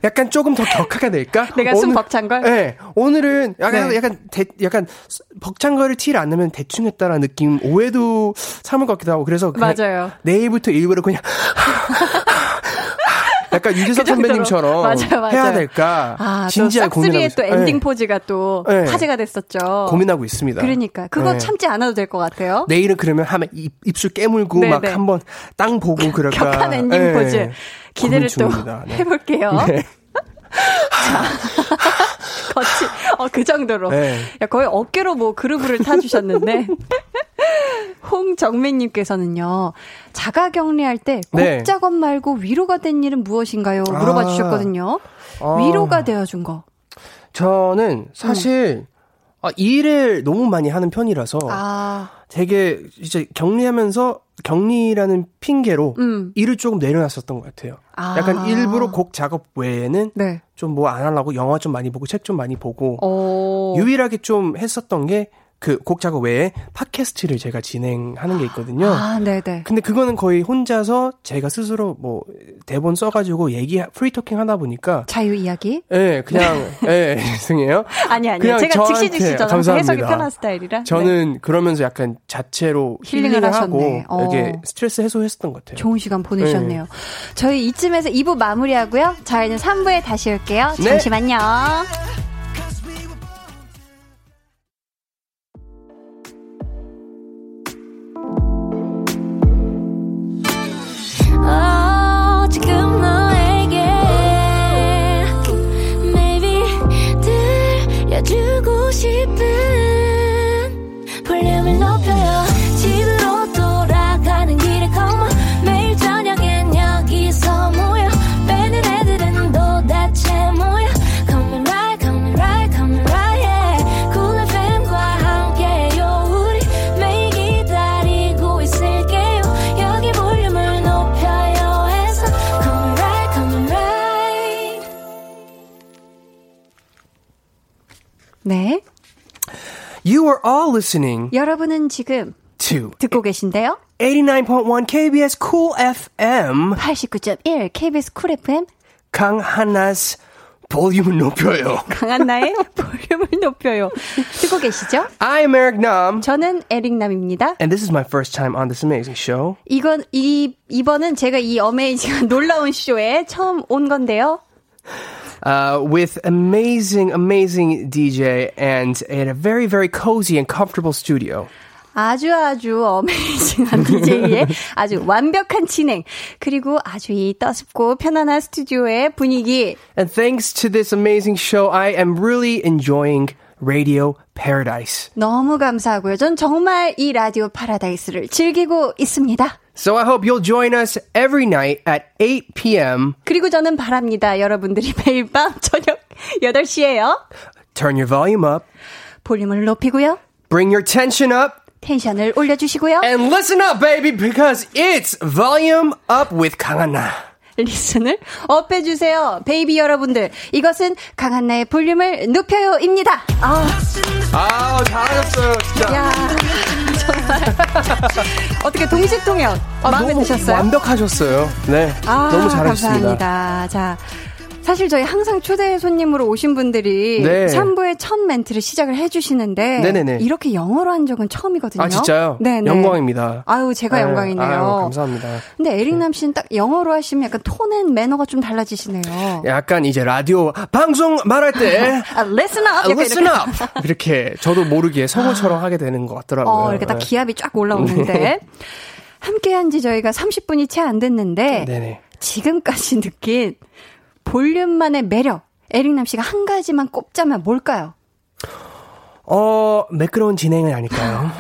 약간 조금 더 격하게 낼까? 내가 오늘, 숨 벅찬 걸? 네. 오늘은 약간 네. 약간 대, 약간 벅찬 거를 티를 안 내면 대충 했다라는 느낌 오해도 삼을 것 같기도 하고 그래서 맞아요. 내일부터 일부러 그냥 약간 유재석 그 선배님처럼 맞아요, 맞아요. 해야 될까 아, 진지하게 고민하고 있어요. 싹쓰리의 또 엔딩 네. 포즈가 또 네. 화제가 됐었죠. 고민하고 있습니다. 그러니까 그거 네. 참지 않아도 될 것 같아요. 내일은 그러면 하면 입, 입술 깨물고 네네. 막 한번 땅 보고 그럴까. 격한 엔딩 네. 포즈 기대를 또 네. 해볼게요. 네. 자, 거치, 어, 그 정도로. 네. 야, 거의 어깨로 뭐 그루브를 타주셨는데. 홍정민님께서는요, 자가 격리할 때 곡 네. 작업 말고 위로가 된 일은 무엇인가요? 물어봐 아, 주셨거든요. 아, 위로가 되어준 거. 저는 사실, 음. 일을 너무 많이 하는 편이라서 아. 되게 이제 격리하면서 격리라는 핑계로 음. 일을 조금 내려놨었던 것 같아요. 아. 약간 일부러 곡 작업 외에는 네. 좀 뭐 안 하려고 영화 좀 많이 보고 책 좀 많이 보고 오. 유일하게 좀 했었던 게 그 곡 작업 외에 팟캐스트를 제가 진행하는 게 있거든요. 아, 네네. 근데 그거는 거의 혼자서 제가 스스로 뭐 대본 써가지고 얘기 프리토킹 하다 보니까 자유 이야기? 예, 네, 그냥 예 네, 죄송해요. 아니 아니요. 제가 즉시 즉시 저는 해석이 편한 스타일이라. 저는 네. 그러면서 약간 자체로 힐링을, 힐링을 하셨네. 하고 어. 이게 스트레스 해소했었던 것 같아요. 좋은 시간 보내셨네요. 네. 저희 이쯤에서 이 부 마무리하고요. 저희는 삼 부에 다시 올게요. 네. 잠시만요. 주고 싶은 볼륨을 높여요. 집으로 돌아가는 길에 come on. 매일 저녁엔 여기서 모여 빼는 애들은 도대체 뭐야. Come right, come right, come right yeah. 쿨 에프엠과 함께요. 우리 매일 기다리고 있을게요. 여기 볼륨을 높여요 해서 come right, come right. 네. You are all listening. 여러분은 지금 to 듣고 계신데요. eighty-nine point one 케이비에스 쿨 에프엠. eighty-nine point one 케이비에스 쿨 에프엠. 강한나의 볼륨을 높여요. 강한나의 볼륨을 높여요. 듣고 계시죠? I'm 에릭남. 저는 에릭남입니다. And this is my first time on this amazing show. 이건 이 이번은 제가 이 어메이징한 놀라운 쇼에 처음 온 건데요. Uh, with amazing, amazing 디제이 and in a very, very cozy and comfortable studio. 아주 아주 어메이징한 디제이의 아주 완벽한 진행 그리고 아주 이 따숩고 편안한 스튜디오의 분위기. And thanks to this amazing show, I am really enjoying Radio Paradise. 너무 감사하고요. 전 정말 이 라디오 파라다이스를 즐기고 있습니다. So I hope you'll join us every night at eight p.m. 그리고 저는 바랍니다. 여러분들이 매일 밤 저녁 여덟 시에요. Turn your volume up. 볼륨을 높이고요. Bring your tension up. 텐션을 올려주시고요. And listen up, baby, because it's volume up with 강한나. 리슨을 업해주세요. 베이비 여러분들. 이것은 강한나의 볼륨을 높여요입니다. 아, 아 잘하셨어요. 진짜. 야, 정말. 어떻게 동시통역 아, 마음에 드셨어요? 완벽하셨어요. 네. 아, 너무 잘하셨습니다. 감사합니다. 자, 사실 저희 항상 초대 손님으로 오신 분들이 네. 삼 부의 첫 멘트를 시작을 해주시는데 네네네. 이렇게 영어로 한 적은 처음이거든요. 아 진짜요? 네네. 영광입니다. 아유 제가 아유, 영광이네요. 아유, 감사합니다. 근데 에릭남 씨는 딱 영어로 하시면 약간 톤 앤 매너가 좀 달라지시네요. 약간 이제 라디오 방송 말할 때 아, Listen up! Listen up! 이렇게 저도 모르게 성우처럼 하게 되는 것 같더라고요. 어, 이렇게 딱 기압이 쫙 올라오는데 함께한 지 저희가 삼십 분이 채 안 됐는데 네네. 지금까지 느낀 볼륨만의 매력, 에릭남 씨가 한 가지만 꼽자면 뭘까요? 어, 매끄러운 진행은 아닐까요?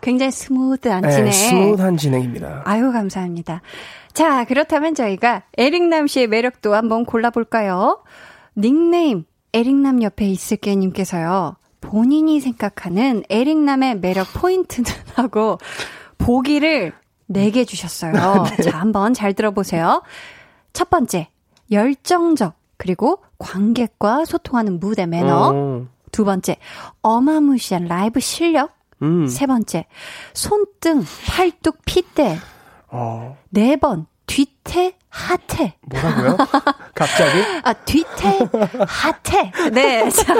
굉장히 스무드한 네, 진행. 스무드한 진행입니다. 아유, 감사합니다. 자, 그렇다면 저희가 에릭남 씨의 매력도 한번 골라볼까요? 닉네임, 에릭남 옆에 있을게 님께서요. 본인이 생각하는 에릭남의 매력 포인트는 하고 보기를 네 개 주셨어요. 네. 자, 한번 잘 들어보세요. 첫 번째, 열정적, 그리고 관객과 소통하는 무대 매너. 오. 두 번째, 어마무시한 라이브 실력. 음. 세 번째, 손등, 팔뚝, 핏대. 어. 네 번, 뒤태, 하태. 뭐라고요? 갑자기? 아, 뒤태, 하태. 네, 자.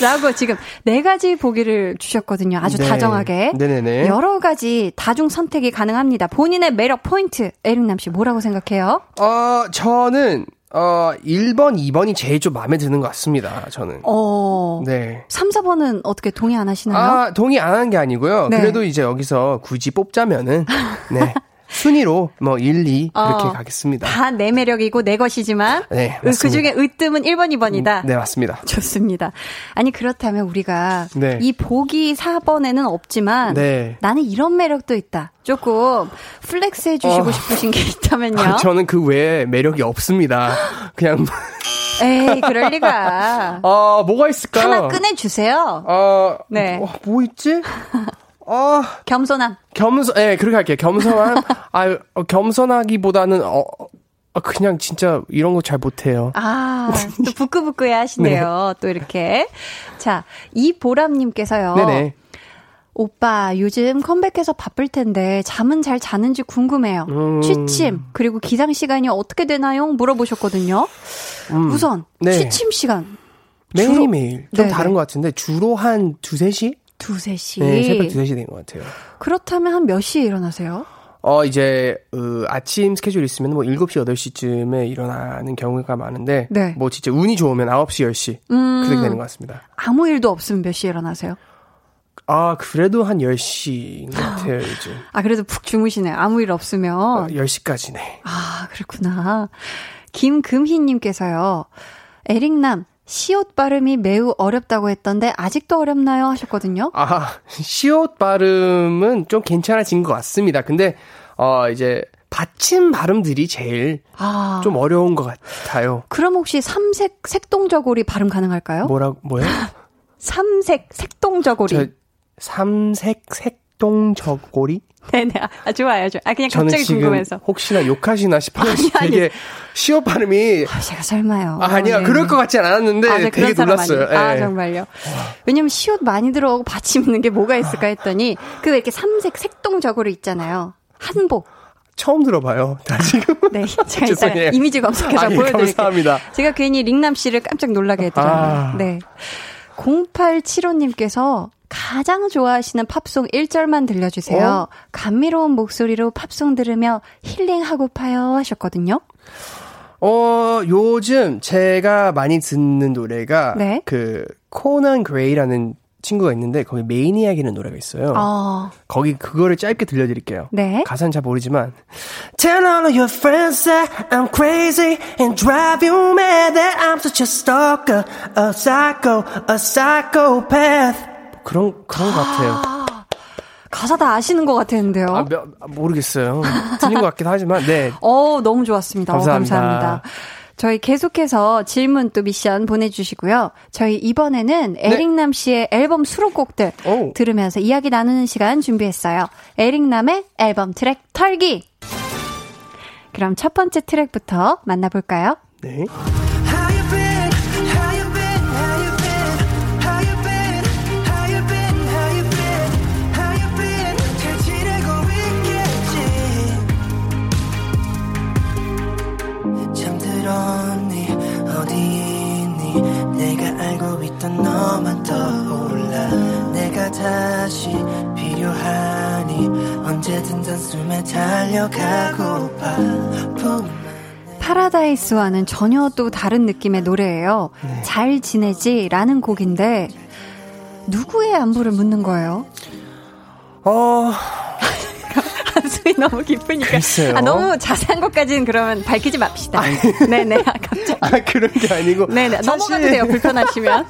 라고 지금 네 가지 보기를 주셨거든요. 아주 네. 다정하게. 네네네. 여러 가지 다중 선택이 가능합니다. 본인의 매력 포인트, 에릭남 씨 뭐라고 생각해요? 어, 저는 어, 일 번, 이 번이 제일 좀 마음에 드는 것 같습니다. 저는. 어. 네. 삼, 사 번은 어떻게 동의 안 하시나요? 아, 동의 안 하는 게 아니고요. 네. 그래도 이제 여기서 굳이 뽑자면은 네. 순위로 뭐 일, 이 이렇게 어, 가겠습니다. 다 내 매력이고 내 것이지만 네, 그중에 으뜸은 일 번, 이 번이다. 네, 맞습니다. 좋습니다. 아니 그렇다면 우리가 네. 이 보기 사 번에는 없지만 네. 나는 이런 매력도 있다. 조금 플렉스 해주시고 어, 싶으신 게 있다면요. 저는 그 외에 매력이 없습니다. 그냥... 에이, 그럴 리가. 어, 뭐가 있을까요? 하나 꺼내주세요. 어, 네. 뭐, 뭐 있지? 어, 겸손함. 겸손, 예, 네, 그렇게 할게요. 겸손함. 아, 어, 겸손하기보다는, 어, 어, 그냥 진짜 이런 거 잘 못해요. 아, 또 부끄부끄해 하시네요. 네. 또 이렇게. 자, 이보람님께서요. 네네. 오빠, 요즘 컴백해서 바쁠 텐데, 잠은 잘 자는지 궁금해요. 음. 취침, 그리고 기상 시간이 어떻게 되나요? 물어보셨거든요. 음. 우선, 네. 취침 시간. 매일매일. 좀 네네. 다른 것 같은데, 주로 한 두세 시? 두세 시. 네, 새벽 두세 시 된 것 같아요. 그렇다면 한 몇 시에 일어나세요? 어, 이제, 어, 아침 스케줄 있으면 뭐 일곱 시, 여덟 시쯤에 일어나는 경우가 많은데, 네. 뭐 진짜 운이 좋으면 아홉 시, 열 시. 음. 그렇게 되는 것 같습니다. 아무 일도 없으면 몇 시에 일어나세요? 아, 그래도 한 열 시인 것 같아요, 요즘. 아, 그래도 푹 주무시네요. 아무 일 없으면. 어, 열 시까지네. 아, 그렇구나. 김금희님께서요, 에릭남, 시옷 발음이 매우 어렵다고 했던데 아직도 어렵나요? 하셨거든요. 아, 시옷 발음은 좀 괜찮아진 것 같습니다. 근데 어, 이제 받침 발음들이 제일 아. 좀 어려운 것 같아요. 그럼 혹시 삼색 색동저고리 발음 가능할까요? 뭐라고 뭐요? 삼색 색동저고리. 저, 삼색 색동저고리? 네네. 아, 좋아요, 좋아요. 아, 그냥 갑자기 궁금해서. 혹시나 욕하시나 싶어서 되게 시옷 발음이. 아, 제가 설마요. 아, 아니야. 네. 그럴 것 같진 않았는데 아, 네, 되게 놀랐어요. 네. 아, 정말요. 왜냐면 시옷 많이 들어오고 받침 있는 게 뭐가 있을까 했더니 그 왜 이렇게 삼색 색동적으로 있잖아요. 한복. 처음 들어봐요. 나 지금. 네. 제가 죄송해요. 이미지 검색해서 아, 예, 보여드릴게요. 감사합니다. 제가 괜히 링남 씨를 깜짝 놀라게 했잖아요. 아. 네. 공팔칠오님께서 가장 좋아하시는 팝송 일 절만 들려주세요. 어? 감미로운 목소리로 팝송 들으며 힐링하고파요 하셨거든요. 어, 요즘 제가 많이 듣는 노래가 네? 그 코난 그레이라는 친구가 있는데 거기 매니악이라는 노래가 있어요. 어. 거기 그거를 짧게 들려드릴게요. 네? 가사는 잘 모르지만 Tell all of your friends that I'm crazy and drive you mad that I'm such a stalker, a psycho, a psychopath. 그런, 그런 것 같아요. 가사 다 아시는 것 같았는데요. 아, 며, 모르겠어요. 들린 것 같기도 하지만, 네. 어, 너무 좋았습니다. 감사합니다. 어, 감사합니다. 저희 계속해서 질문 또 미션 보내주시고요. 저희 이번에는 네. 에릭남 씨의 앨범 수록곡들 오. 들으면서 이야기 나누는 시간 준비했어요. 에릭남의 앨범 트랙 털기. 그럼 첫 번째 트랙부터 만나볼까요? 네. 너만 떠올라 내가 다시 필요하니 언제든 단숨에 달려가고파 파라다이스와는 전혀 또 다른 느낌의 노래예요. 네. 잘 지내지 라는 곡인데 누구의 안부를 묻는 거예요? 어... 한숨이 너무 깊으니까. 글쎄요. 아, 너무 자세한 것까지는 그러면 밝히지 맙시다. 아, 네네. 아, 갑자기. 아, 그런 게 아니고. 네네. 사실... 넘어가도 돼요, 불편하시면.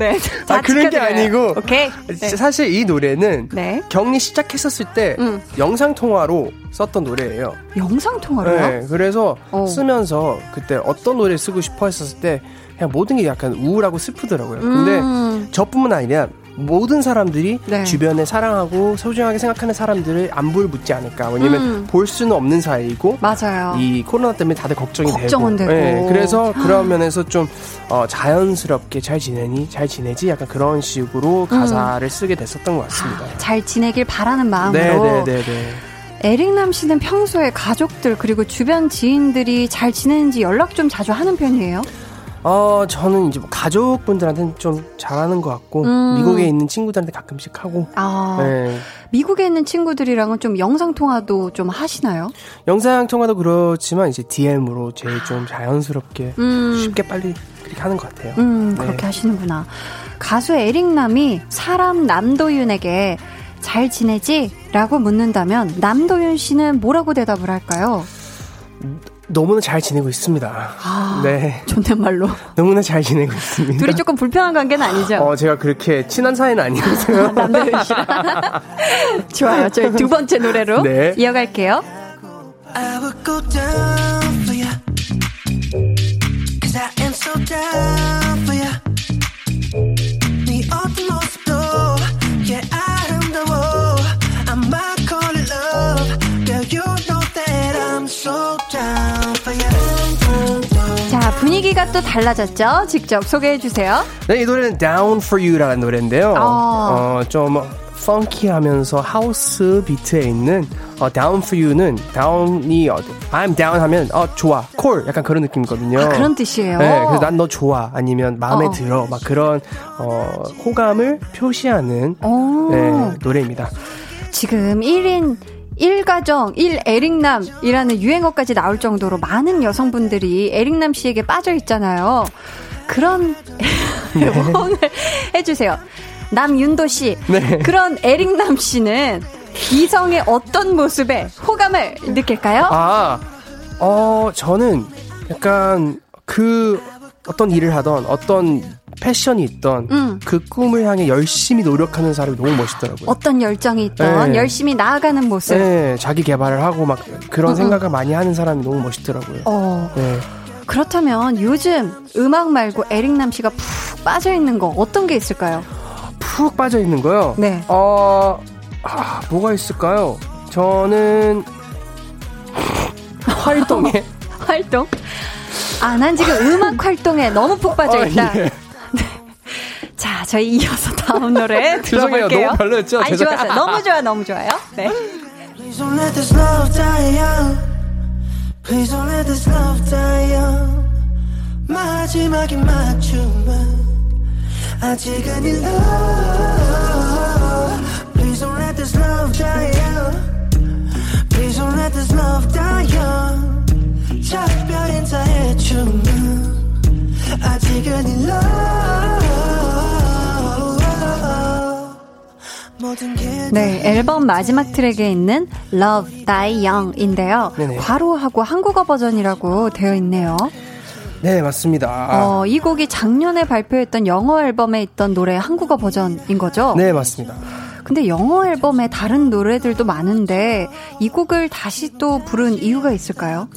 네. 아, 그런 게 아니고. 오케이. 네. 사실 이 노래는 네. 격리 시작했었을 때 음. 영상통화로 썼던 노래예요. 영상통화로요? 네. 그래서 오. 쓰면서 그때 어떤 노래를 쓰고 싶어 했었을 때 그냥 모든 게 약간 우울하고 슬프더라고요. 근데 음. 저뿐만 아니라 모든 사람들이 네. 주변에 사랑하고 소중하게 생각하는 사람들을 안부를 묻지 않을까. 왜냐면 음. 볼 수는 없는 사이고 맞아요. 이 코로나 때문에 다들 걱정이 걱정은 되고, 되고. 네, 그래서 그런 면에서 좀 어, 자연스럽게 잘 지내니 잘 지내지 약간 그런 식으로 가사를 음. 쓰게 됐었던 것 같습니다. 아, 잘 지내길 바라는 마음으로. 네네네. 에릭남 씨는 평소에 가족들 그리고 주변 지인들이 잘 지내는지 연락 좀 자주 하는 편이에요? 어, 저는 이제 뭐 가족분들한테는 좀 잘하는 것 같고, 음. 미국에 있는 친구들한테 가끔씩 하고, 아. 네. 미국에 있는 친구들이랑은 좀 영상통화도 좀 하시나요? 영상통화도 그렇지만, 이제 디엠으로 제일 좀 자연스럽게, 음. 쉽게 빨리 그렇게 하는 것 같아요. 음, 네. 그렇게 하시는구나. 가수 에릭남이 사람 남도윤에게 잘 지내지? 라고 묻는다면, 남도윤 씨는 뭐라고 대답을 할까요? 너무나 잘 지내고 있습니다. 아, 네. 존댓말로. 너무나 잘 지내고 있습니다. 둘이 조금 불편한 관계는 아니죠? 어, 제가 그렇게 친한 사이는 아니고요. 남도윤 씨랑. 좋아요. 저희 두 번째 노래로 네. 이어갈게요. I would go down for you. 'Cause I am so down for you. 네 어떤 모습도 yeah, 아름다워. I might call it love. Girl, you know that I'm so down. 자, 분위기가 또 달라졌죠? 직접 소개해주세요. 네, 이 노래는 Down for You라는 노래인데요. 어, 좀 펑키하면서 하우스 비트에 있는 어, Down for You는 Down이 어, I'm down 하면 어, 좋아, 콜 약간 그런 느낌이거든요. 아, 그런 뜻이에요? 네, 그래서 난 너 좋아 아니면 마음에 어. 들어 막 그런 어, 호감을 표시하는 네, 노래입니다. 지금 일 인 일가정, 일에릭남이라는 유행어까지 나올 정도로 많은 여성분들이 에릭남 씨에게 빠져 있잖아요. 그런 응원을 네. 해주세요. 남윤도 씨. 네. 그런 에릭남 씨는 이성의 어떤 모습에 호감을 느낄까요? 아, 어, 저는 약간 그 어떤 일을 하던 어떤 패션이 있던 음. 그 꿈을 향해 열심히 노력하는 사람이 너무 멋있더라고요. 어떤 열정이 있던 네. 열심히 나아가는 모습. 네, 자기 개발을 하고 막 그런 음. 생각을 많이 하는 사람이 너무 멋있더라고요. 어. 네. 그렇다면 요즘 음악 말고 에릭남 씨가 푹 빠져있는 거 어떤 게 있을까요? 푹 빠져있는 거요? 네. 어, 아, 뭐가 있을까요? 저는 활동에 활동? 아, 난 지금 음악 활동에 너무 푹 빠져있다. 어, 예. 자, 저희 이어서 다음 노래 들어볼게요. 죄송해요, 너무 별로였죠? 아니, 좋았어요. 너무 좋아, 너무 좋아요. 네. Please don't let this love die young. Please don't let this love die young. 마지막에 맞춤은 아직은 이 love. Please don't let this love die young. Please don't let this love die young. 작별 인사의 춤은 아직은 이 love. 네, 앨범 마지막 트랙에 있는 Love Die Young인데요. 네네. 괄호하고 한국어 버전이라고 되어 있네요. 네, 맞습니다. 어, 이 곡이 작년에 발표했던 영어 앨범에 있던 노래 한국어 버전인 거죠? 네, 맞습니다. 근데 영어 앨범에 다른 노래들도 많은데 이 곡을 다시 또 부른 이유가 있을까요?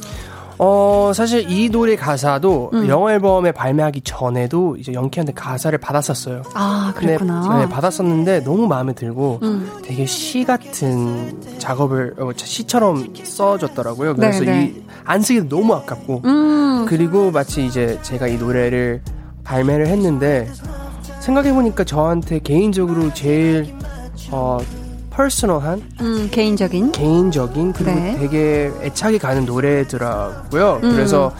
어, 사실 이 노래 가사도 음. 영어 앨범에 발매하기 전에도 이제 영케이한테 가사를 받았었어요. 아, 그랬구나. 네, 받았었는데 너무 마음에 들고 음. 되게 시 같은 작업을, 시처럼 써줬더라고요. 그래서 네네. 이, 안 쓰기도 너무 아깝고. 음. 그리고 마치 이제 제가 이 노래를 발매를 했는데 생각해보니까 저한테 개인적으로 제일, 어, 퍼스널한 음, 개인적인 개인적인 그리고 네. 되게 애착이 가는 노래더라고요. 음. 그래서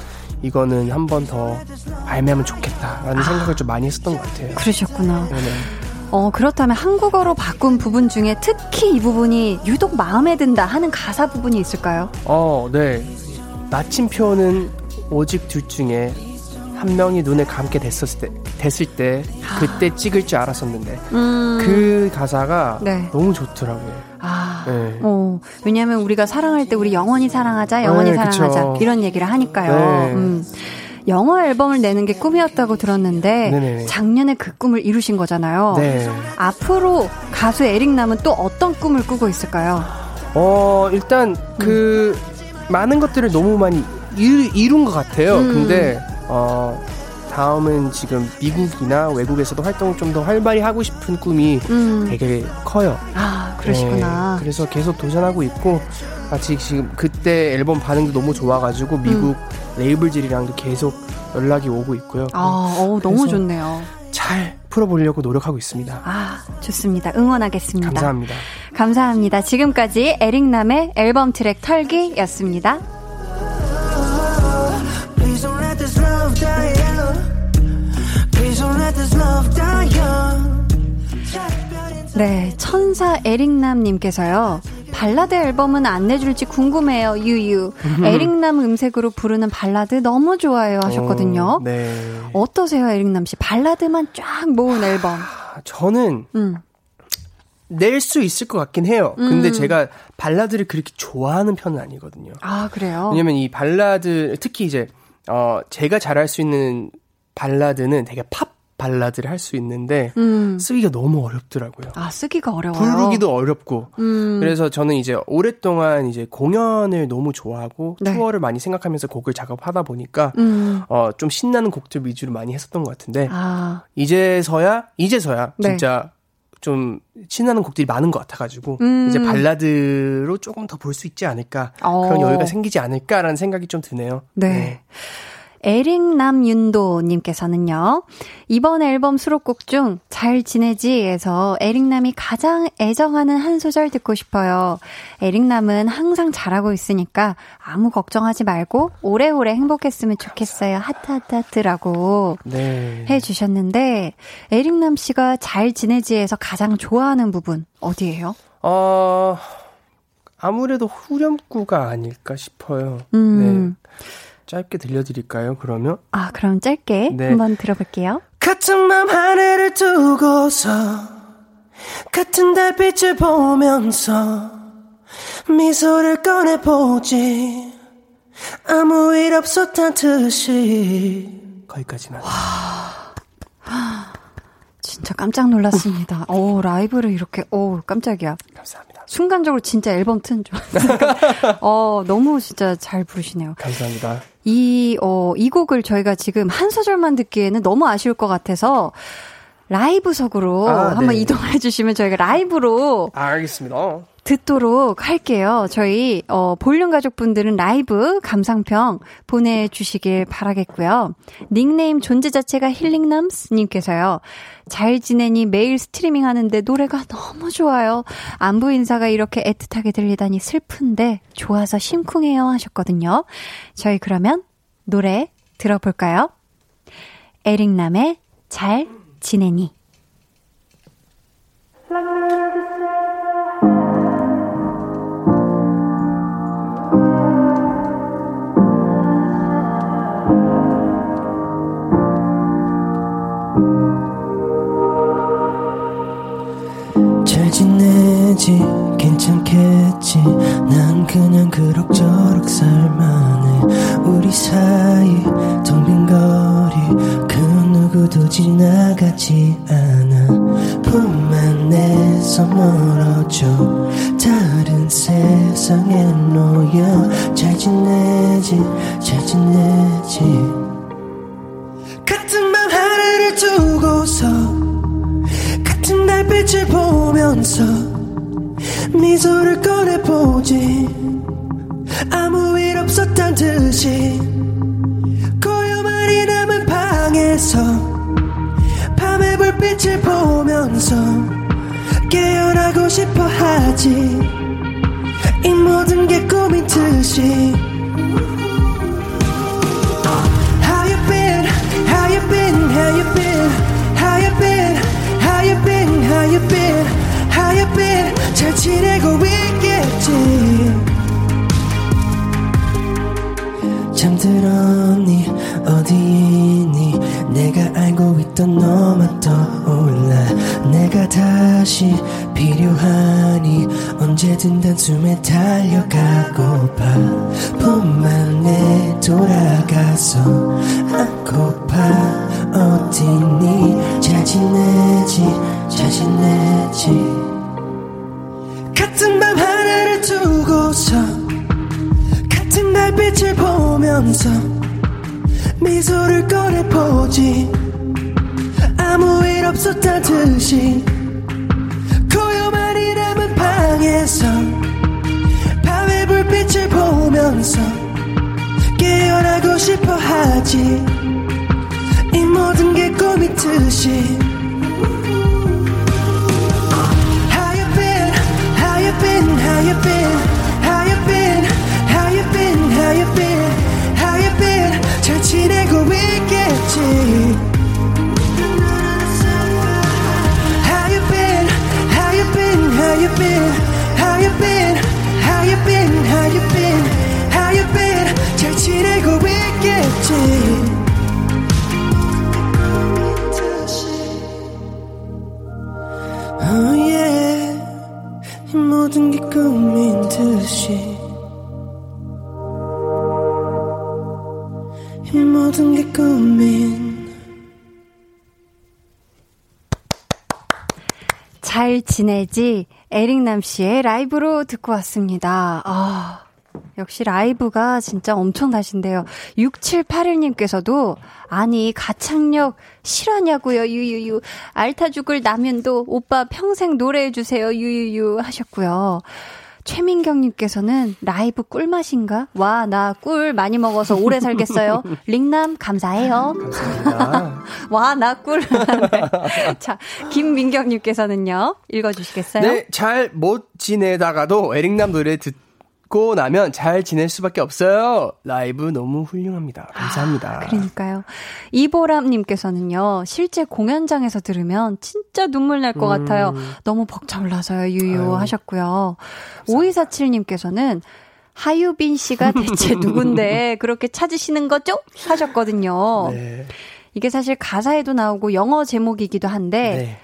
이거는 한 번 더 발매하면 좋겠다라는 아. 생각을 좀 많이 했었던 것 같아요. 그러셨구나. 네, 네. 어, 그렇다면 한국어로 바꾼 부분 중에 특히 이 부분이 유독 마음에 든다 하는 가사 부분이 있을까요? 어, 네. 마침표는 오직 둘 중에 한 명이 눈을 감게 됐었을 때, 됐을 때 그때 찍을 줄 알았었는데 음. 그 가사가 네. 너무 좋더라고요. 아, 네. 어, 왜냐하면 우리가 사랑할 때 우리 영원히 사랑하자, 영원히 네, 사랑하자 그쵸. 이런 얘기를 하니까요. 네. 음. 영어 앨범을 내는 게 꿈이었다고 들었는데 네네. 작년에 그 꿈을 이루신 거잖아요. 네. 앞으로 가수 에릭남은 또 어떤 꿈을 꾸고 있을까요? 어 일단 그 음. 많은 것들을 너무 많이 이, 이룬 것 같아요. 음. 근데 어 다음은 지금 미국이나 외국에서도 활동을 좀 더 활발히 하고 싶은 꿈이 음. 되게 커요. 아 그러시구나. 네, 그래서 계속 도전하고 있고 아직 지금 그때 앨범 반응도 너무 좋아가지고 미국 음. 레이블들이랑도 계속 연락이 오고 있고요. 아 오, 너무 좋네요. 잘 풀어보려고 노력하고 있습니다. 아 좋습니다. 응원하겠습니다. 감사합니다. 감사합니다. 지금까지 에릭남의 앨범 트랙 털기였습니다. 네, 천사 에릭남님께서요. 발라드 앨범은 안 내줄지 궁금해요. 유유. 에릭남 음색으로 부르는 발라드 너무 좋아요 하셨거든요. 어, 네. 어떠세요, 에릭남 씨? 발라드만 쫙 모은 앨범. 저는 음. 낼 수 있을 것 같긴 해요. 음. 근데 제가 발라드를 그렇게 좋아하는 편은 아니거든요. 아, 그래요? 왜냐면 이 발라드, 특히 이제 어, 제가 잘할 수 있는 발라드는 되게 팝 발라드를 할 수 있는데 음. 쓰기가 너무 어렵더라고요. 아 쓰기가 어려워요. 부르기도 어렵고 음. 그래서 저는 이제 오랫동안 이제 공연을 너무 좋아하고 네. 투어를 많이 생각하면서 곡을 작업하다 보니까 음. 어, 좀 신나는 곡들 위주로 많이 했었던 것 같은데 아. 이제서야 이제서야 네. 진짜 좀 신나는 곡들이 많은 것 같아가지고 음. 이제 발라드로 조금 더 볼 수 있지 않을까 어. 그런 여유가 생기지 않을까라는 생각이 좀 드네요. 네. 네. 에릭남윤도님께서는요. 이번 앨범 수록곡 중 잘 지내지에서 에릭남이 가장 애정하는 한 소절 듣고 싶어요. 에릭남은 항상 잘하고 있으니까 아무 걱정하지 말고 오래오래 행복했으면 좋겠어요. 하트하트하트라고 네. 해주셨는데 에릭남 씨가 잘 지내지에서 가장 좋아하는 부분 어디예요? 어, 아무래도 후렴구가 아닐까 싶어요. 음. 네. 짧게 들려드릴까요, 그러면? 아, 그럼 짧게 네. 한번 들어볼게요. 같은 맘 하늘을 두고서 같은 달빛을 보면서 미소를 꺼내보지 아무 일 없었단 듯이 거기까지만. 와, 진짜 깜짝 놀랐습니다. 오, 라이브를 이렇게, 오, 깜짝이야. 감사합니다. 순간적으로 진짜 앨범 튼 줄 알았으니까 어, 너무 진짜 잘 부르시네요. 감사합니다. 이, 어, 이 곡을 저희가 지금 한 소절만 듣기에는 너무 아쉬울 것 같아서 라이브석으로 아, 한번 네. 이동해 주시면 저희가 라이브로 아, 알겠습니다. 듣도록 할게요. 저희 어, 볼륨 가족분들은 라이브 감상평 보내주시길 바라겠고요. 닉네임 존재 자체가 힐링남스님께서요. 잘 지내니 매일 스트리밍 하는데 노래가 너무 좋아요. 안부 인사가 이렇게 애틋하게 들리다니 슬픈데 좋아서 심쿵해요 하셨거든요. 저희 그러면 노래 들어볼까요? 에릭남의 잘 지내니. 지내지 괜찮겠지 난 그냥 그럭저럭 살만해 우리 사이 텅 빈 거리 그 누구도 지나가지 않아 품 안에서 멀어져 다른 세상에 놓여 잘 지내지 잘 지내지 같은 맘 하늘을 두고서 같은 달빛을 보면서 미소를 꺼내보지 아무 일 없었단 듯이 고요만이 남은 방에서 밤의 불빛을 보면서 깨어나고 싶어 하지 이 모든 게 꿈인 듯이 How you been? How you been? How you been? How you been? How you been, how you been, how you been 잘 지내고 있겠지 잠들었니 어디니 내가 알고 있던 너만 떠올라 내가 다시 필요하니 언제든 단숨에 달려가고파 봄만 내 돌아가서 안고파 어딨니 잘 지내지 잘 지내지 같은 밤 하늘을 두고서 같은 달빛을 보면서 미소를 꺼내보지 아무 일 없었다듯이 고요만이 남은 방에서 밤의 불빛을 보면서 깨어나고 싶어 하지 이 모든 게 꿈이듯이 How you been, how you been, how you been, how you been, how you been, how you been, how you been 잘 지내고 있겠지 How you been? How you been? How you been? How you been? How you been? 잘 지내고 있겠지. Oh yeah, 이 모든 게 꿈인 듯이, 이 모든 게 꿈인. 잘 지내지 에릭남 씨의 라이브로 듣고 왔습니다. 아, 역시 라이브가 진짜 엄청나신데요. 육칠팔일 님께서도 아니 가창력 실화냐고요. 유유유 알타 죽을 라면도 오빠 평생 노래해 주세요. 유유유 하셨고요. 최민경님께서는 라이브 꿀맛인가? 와, 나 꿀 많이 먹어서 오래 살겠어요. 링남 감사해요. 감사합니다. 와, 나 꿀. 네. 자, 김민경님께서는요. 읽어주시겠어요? 네, 잘 못 지내다가도 에릭남 노래 듣고 나면 잘 지낼 수밖에 없어요. 라이브 너무 훌륭합니다. 감사합니다. 아, 그러니까요. 이보람님께서는요. 실제 공연장에서 들으면 진짜 눈물 날 것 음. 같아요. 너무 벅차올라서요. 유유 하셨고요. 오이사칠 님께서는 하유빈 씨가 대체 누군데 그렇게 찾으시는 거죠? 하셨거든요. 네. 이게 사실 가사에도 나오고 영어 제목이기도 한데 네.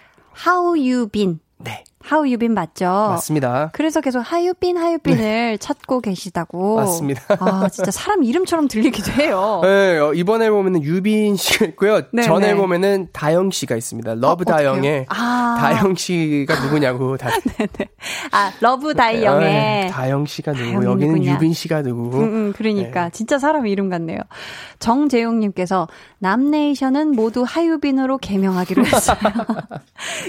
How you been? 네. How you been 맞죠? 맞습니다. 그래서 계속 How you been, How you been을 네. 찾고 계시다고. 맞습니다. 아 진짜 사람 이름처럼 들리기도 해요. 네, 어, 이번 앨범에는 유빈 씨가 있고요. 네, 전 네. 앨범에는 다영 씨가 있습니다. 러브 어, 다영의 아. 다영 씨가 누구냐고. 다... 네네. 아 러브 다영의 다영 씨가 누구? 여기는 누구냐. 유빈 씨가 누구? 음, 음, 그러니까 네. 진짜 사람 이름 같네요. 정재용님께서 남네이션은 모두 하유빈으로 개명하기로 했어요.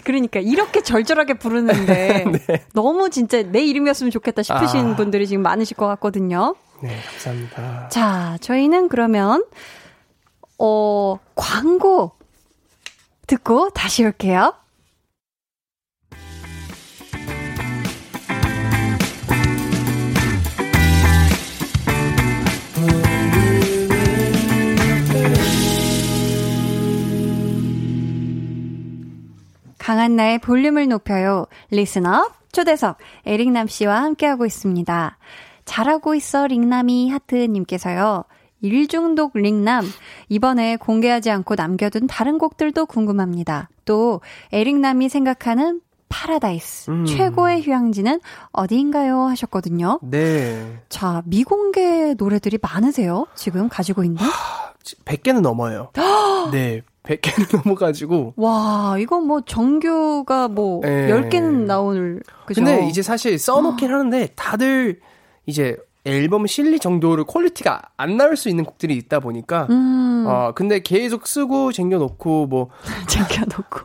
그러니까 이렇게 절절하게 부르는. 는데 네. 너무 진짜 내 이름이었으면 좋겠다 싶으신 아. 분들이 지금 많으실 것 같거든요. 네, 감사합니다. 자, 저희는 그러면 어, 광고 듣고 다시 올게요. 강한나의 볼륨을 높여요. 리슨업 초대석 에릭남 씨와 함께하고 있습니다. 잘하고 있어 릭남이 하트님께서요. 일중독 릭남 이번에 공개하지 않고 남겨둔 다른 곡들도 궁금합니다. 또 에릭남이 생각하는 파라다이스 음. 최고의 휴양지는 어디인가요? 하셨거든요. 네. 자 미공개 노래들이 많으세요? 지금 가지고 있는? 백 개는 넘어요. 네. 백 개는 넘어가지고. 와, 이거 뭐 정규가 뭐 네. 열 개는 나올, 그죠? 근데 이제 사실 써놓긴 아. 하는데 다들 이제 앨범 실리 정도로 퀄리티가 안 나올 수 있는 곡들이 있다 보니까. 음. 어, 근데 계속 쓰고 쟁여놓고 뭐. 쟁여놓고.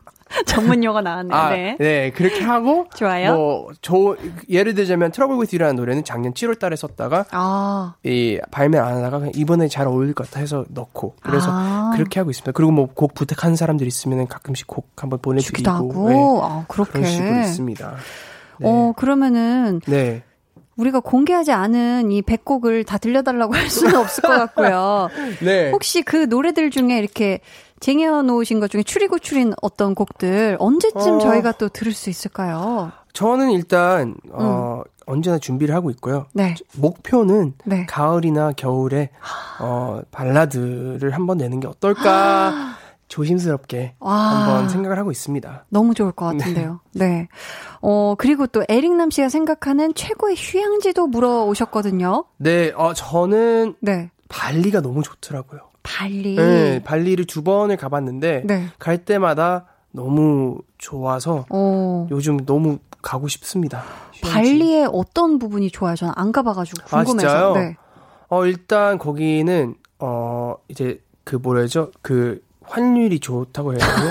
전문 용어 나왔네. 아, 네. 네, 그렇게 하고. 좋아요. 뭐, 저, 예를 들자면 트러블 위드 유라는 노래는 작년 칠월 달에 썼다가. 아. 이, 발매 안 하다가 이번에 잘 어울릴 것 같아 해서 넣고. 그래서 아. 그렇게 하고 있습니다. 그리고 뭐 곡 부탁하는 사람들 있으면 가끔씩 곡 한번 보내드리고. 네, 아, 그렇게. 그런 식으로 있습니다. 네. 어, 그러면은. 네. 우리가 공개하지 않은 이 백곡을 다 들려달라고 할 수는 없을 것 같고요. 네. 혹시 그 노래들 중에 이렇게 쟁여놓으신 것 중에 추리고추린 어떤 곡들 언제쯤 어... 저희가 또 들을 수 있을까요? 저는 일단 음. 어, 언제나 준비를 하고 있고요. 네. 목표는 네. 가을이나 겨울에 어, 발라드를 한번 내는 게 어떨까 조심스럽게 아, 한번 생각을 하고 있습니다. 너무 좋을 것 같은데요. 네. 네. 어, 그리고 또 에릭남 씨가 생각하는 최고의 휴양지도 물어오셨거든요. 네, 어, 저는 네. 발리가 너무 좋더라고요. 발리. 네, 발리를 두 번을 가봤는데 네. 갈 때마다 너무 좋아서 오. 요즘 너무 가고 싶습니다. 휴양지. 발리의 어떤 부분이 좋아요? 저는 안 가봐가지고 궁금해서. 아, 진짜요? 네. 어, 일단 거기는 어, 이제 그 뭐라 해야죠? 그 환율이 좋다고 해야 되나요?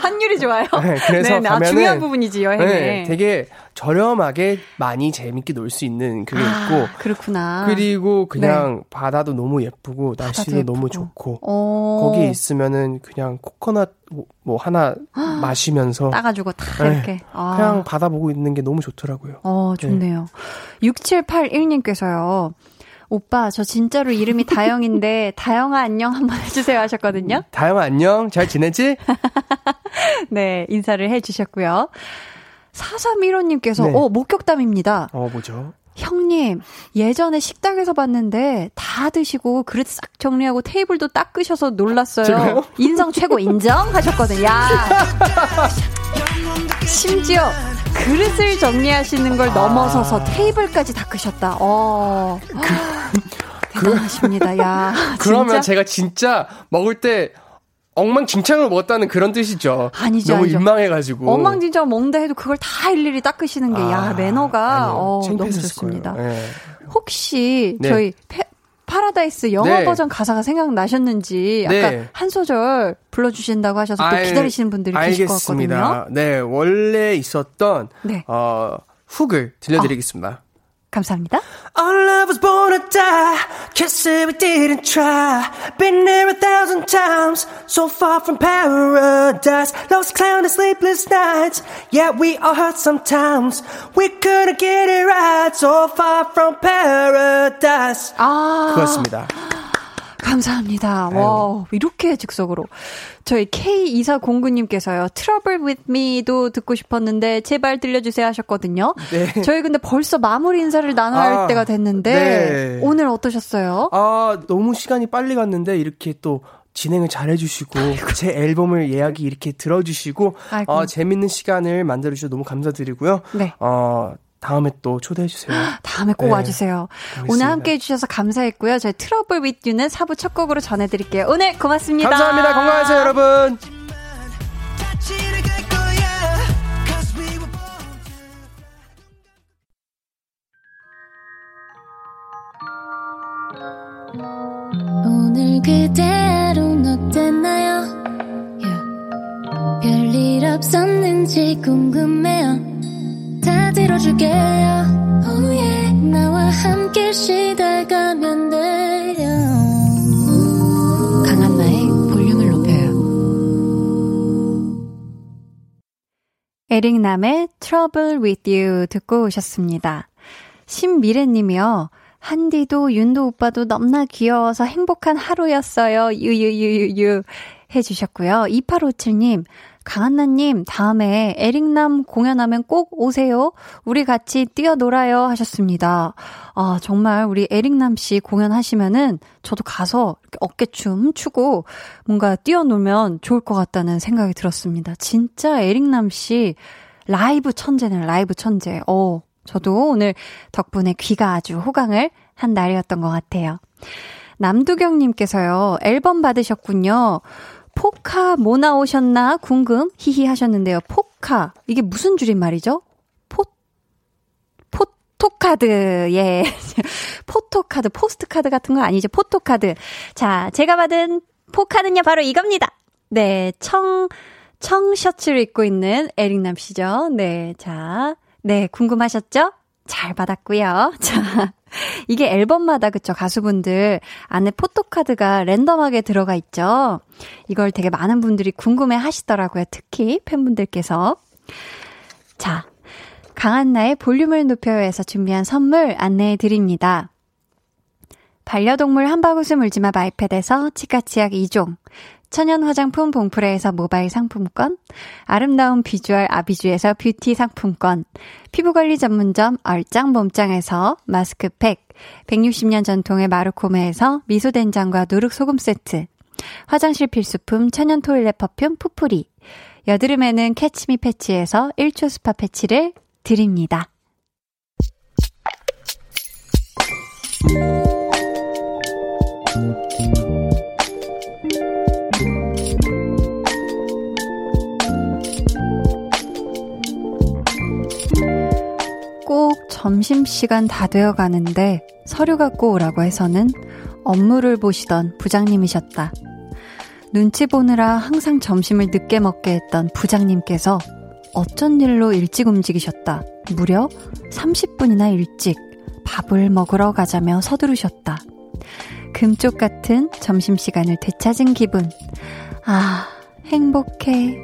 환율이 좋아요? 네, 그래서 네네, 가면은, 아, 중요한 부분이지, 여행에. 네, 되게 저렴하게 많이 재밌게 놀 수 있는 그게 아, 있고. 그렇구나. 그리고 그냥 네. 바다도 너무 예쁘고, 날씨도 예쁘고. 너무 좋고. 오. 거기 있으면은 그냥 코코넛 뭐, 뭐 하나 마시면서. 따가지고 다 네, 이렇게. 아. 그냥 바다 보고 있는 게 너무 좋더라고요. 어, 좋네요. 네. 육칠팔일 님께서요. 오빠, 저 진짜로 이름이 다영인데 다영아 안녕 한번 해주세요 하셨거든요. 다영아 안녕, 잘 지내지? 네, 인사를 해주셨고요. 사삼일오 님께서 네. 어, 목격담입니다. 어, 뭐죠? 형님, 예전에 식당에서 봤는데 다 드시고 그릇 싹 정리하고 테이블도 닦으셔서 놀랐어요. 제가요? 인성 최고 인정 하셨거든요. 야. 심지어 그릇을 정리하시는 걸 아... 넘어서서 테이블까지 닦으셨다. 어. 그... 대단하십니다. 야. 그러면 진짜? 제가 진짜 먹을 때 엉망진창으로 먹었다는 그런 뜻이죠. 아니죠. 너무 아니죠. 민망해가지고. 엉망진창 먹는다 해도 그걸 다 일일이 닦으시는 게, 아, 야, 매너가 어, 너무 좋습니다. 네. 혹시 네. 저희 페, 파라다이스 영어 네. 버전 가사가 생각나셨는지 약간 네. 한 소절 불러주신다고 하셔서 알, 또 기다리시는 분들이 계실 것 같거든요. 네, 원래 있었던 네. 어, 훅을 들려드리겠습니다. 어. 감사합니다. All I was born to die. Guess we didn't try. Been there a thousand times. So far from paradise. Lost clown and sleepless nights. Yeah, we all hurt sometimes. We couldn't get it right. So far from paradise. 아, 그렇습니다. 감사합니다. 와, 이렇게 즉석으로. 저희 케이 이사공구 님께서요. 트러블 with me도 듣고 싶었는데 제발 들려주세요 하셨거든요. 네. 저희 근데 벌써 마무리 인사를 나눠야 할 때가 됐는데 네. 오늘 어떠셨어요? 아, 너무 시간이 빨리 갔는데 이렇게 또 진행을 잘해주시고 아이고. 제 앨범을 예약이 이렇게 들어주시고 어, 재밌는 시간을 만들어주셔서 너무 감사드리고요. 네. 어, 다음에 또 초대해주세요. 다음에 꼭 네. 와주세요. 알겠습니다. 오늘 함께해 주셔서 감사했고요. 저희 트러블 with you는 사 부 첫 곡으로 전해드릴게요. 오늘 고맙습니다. 감사합니다. 건강하세요, 여러분. 오늘 그대로는 어땠나요? Yeah. 별일 없었는지 궁금해요. 다 들어줄게요. Oh yeah. 나와 함께 시달가면 돼요. 강한나의 볼륨을 높여요. 에릭남의 Trouble with You 듣고 오셨습니다. 신미래님이요. 한디도 윤도 오빠도 넘나 귀여워서 행복한 하루였어요. 유유유유유 해주셨고요. 이팔오칠 님. 강한나님, 다음에 에릭남 공연하면 꼭 오세요. 우리 같이 뛰어놀아요 하셨습니다. 아, 정말 우리 에릭남 씨 공연하시면은 저도 가서 어깨춤 추고 뭔가 뛰어놀면 좋을 것 같다는 생각이 들었습니다. 진짜 에릭남 씨 라이브 천재는 라이브 천재. 어, 저도 오늘 덕분에 귀가 아주 호강을 한 날이었던 것 같아요. 남두경님께서요, 앨범 받으셨군요. 포카 뭐 나오셨나 궁금 히히 하셨는데요. 포카 이게 무슨 줄임말이죠? 포 포토카드 예 포토카드 포스트카드 같은 거 아니죠? 포토카드. 자, 제가 받은 포카는요 바로 이겁니다. 네, 청 청 셔츠를 입고 있는 에릭남 씨죠. 네, 자, 네 궁금하셨죠? 잘 받았고요. 자. 이게 앨범마다 그쵸 가수분들 안에 포토카드가 랜덤하게 들어가 있죠. 이걸 되게 많은 분들이 궁금해 하시더라고요. 특히 팬분들께서. 자, 강한나의 볼륨을 높여요에서 준비한 선물 안내해 드립니다. 반려동물 한바구스 물지마 마이패드에서 치카치약 이 종, 천연 화장품 봉프레에서 모바일 상품권, 아름다운 비주얼 아비주에서 뷰티 상품권, 피부관리 전문점 얼짱 몸짱에서 마스크팩, 백육십 년 전통의 마루코메에서 미소된장과 누룩소금 세트, 화장실 필수품 천연 토일렛 퍼퓸 푸풀이, 여드름에는 캐치미 패치에서 일 초 스파 패치를 드립니다. 꼭 점심시간 다 되어가는데 서류 갖고 오라고 해서는 업무를 보시던 부장님이셨다. 눈치 보느라 항상 점심을 늦게 먹게 했던 부장님께서 어쩐 일로 일찍 움직이셨다. 무려 삼십 분이나 일찍 밥을 먹으러 가자며 서두르셨다. 금쪽 같은 점심시간을 되찾은 기분. 아, 행복해.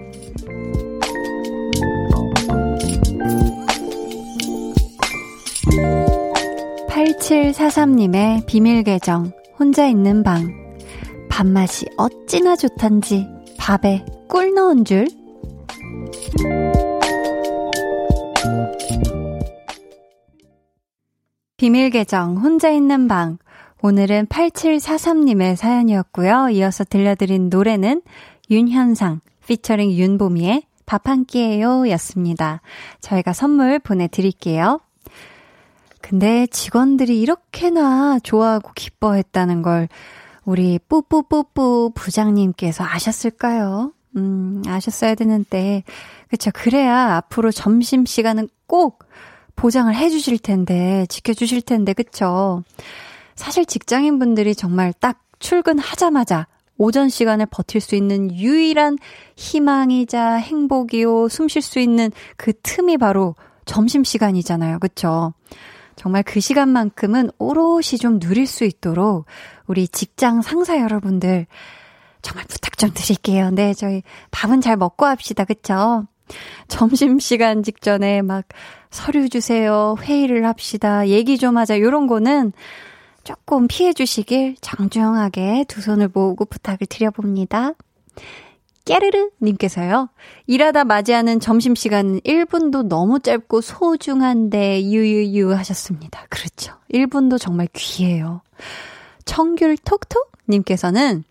팔칠사삼님의 비밀 계정 혼자 있는 방. 밥맛이 어찌나 좋단지 밥에 꿀 넣은 줄. 비밀 계정 혼자 있는 방, 오늘은 팔칠사삼님의 사연이었고요. 이어서 들려드린 노래는 윤현상 피처링 윤보미의 밥 한 끼예요 였습니다. 저희가 선물 보내드릴게요. 근데 직원들이 이렇게나 좋아하고 기뻐했다는 걸 우리 뿌뿌뿌뿌 부장님께서 아셨을까요? 음, 아셨어야 되는데, 그쵸, 그래야 앞으로 점심시간은 꼭 보장을 해주실 텐데, 지켜주실 텐데, 그쵸? 사실 직장인분들이 정말 딱 출근하자마자 오전 시간을 버틸 수 있는 유일한 희망이자 행복이요, 숨 쉴 수 있는 그 틈이 바로 점심시간이잖아요, 그쵸? 정말 그 시간만큼은 오롯이 좀 누릴 수 있도록 우리 직장 상사 여러분들 정말 부탁 좀 드릴게요. 네, 저희 밥은 잘 먹고 합시다. 그쵸? 점심시간 직전에 막 서류 주세요, 회의를 합시다, 얘기 좀 하자, 이런 거는 조금 피해 주시길 정중하게 두 손을 모으고 부탁을 드려봅니다. 깨르르 님께서요. 일하다 맞이하는 점심시간 일 분도 너무 짧고 소중한데 유유유 하셨습니다. 그렇죠. 일 분도 정말 귀해요. 청귤톡톡 님께서는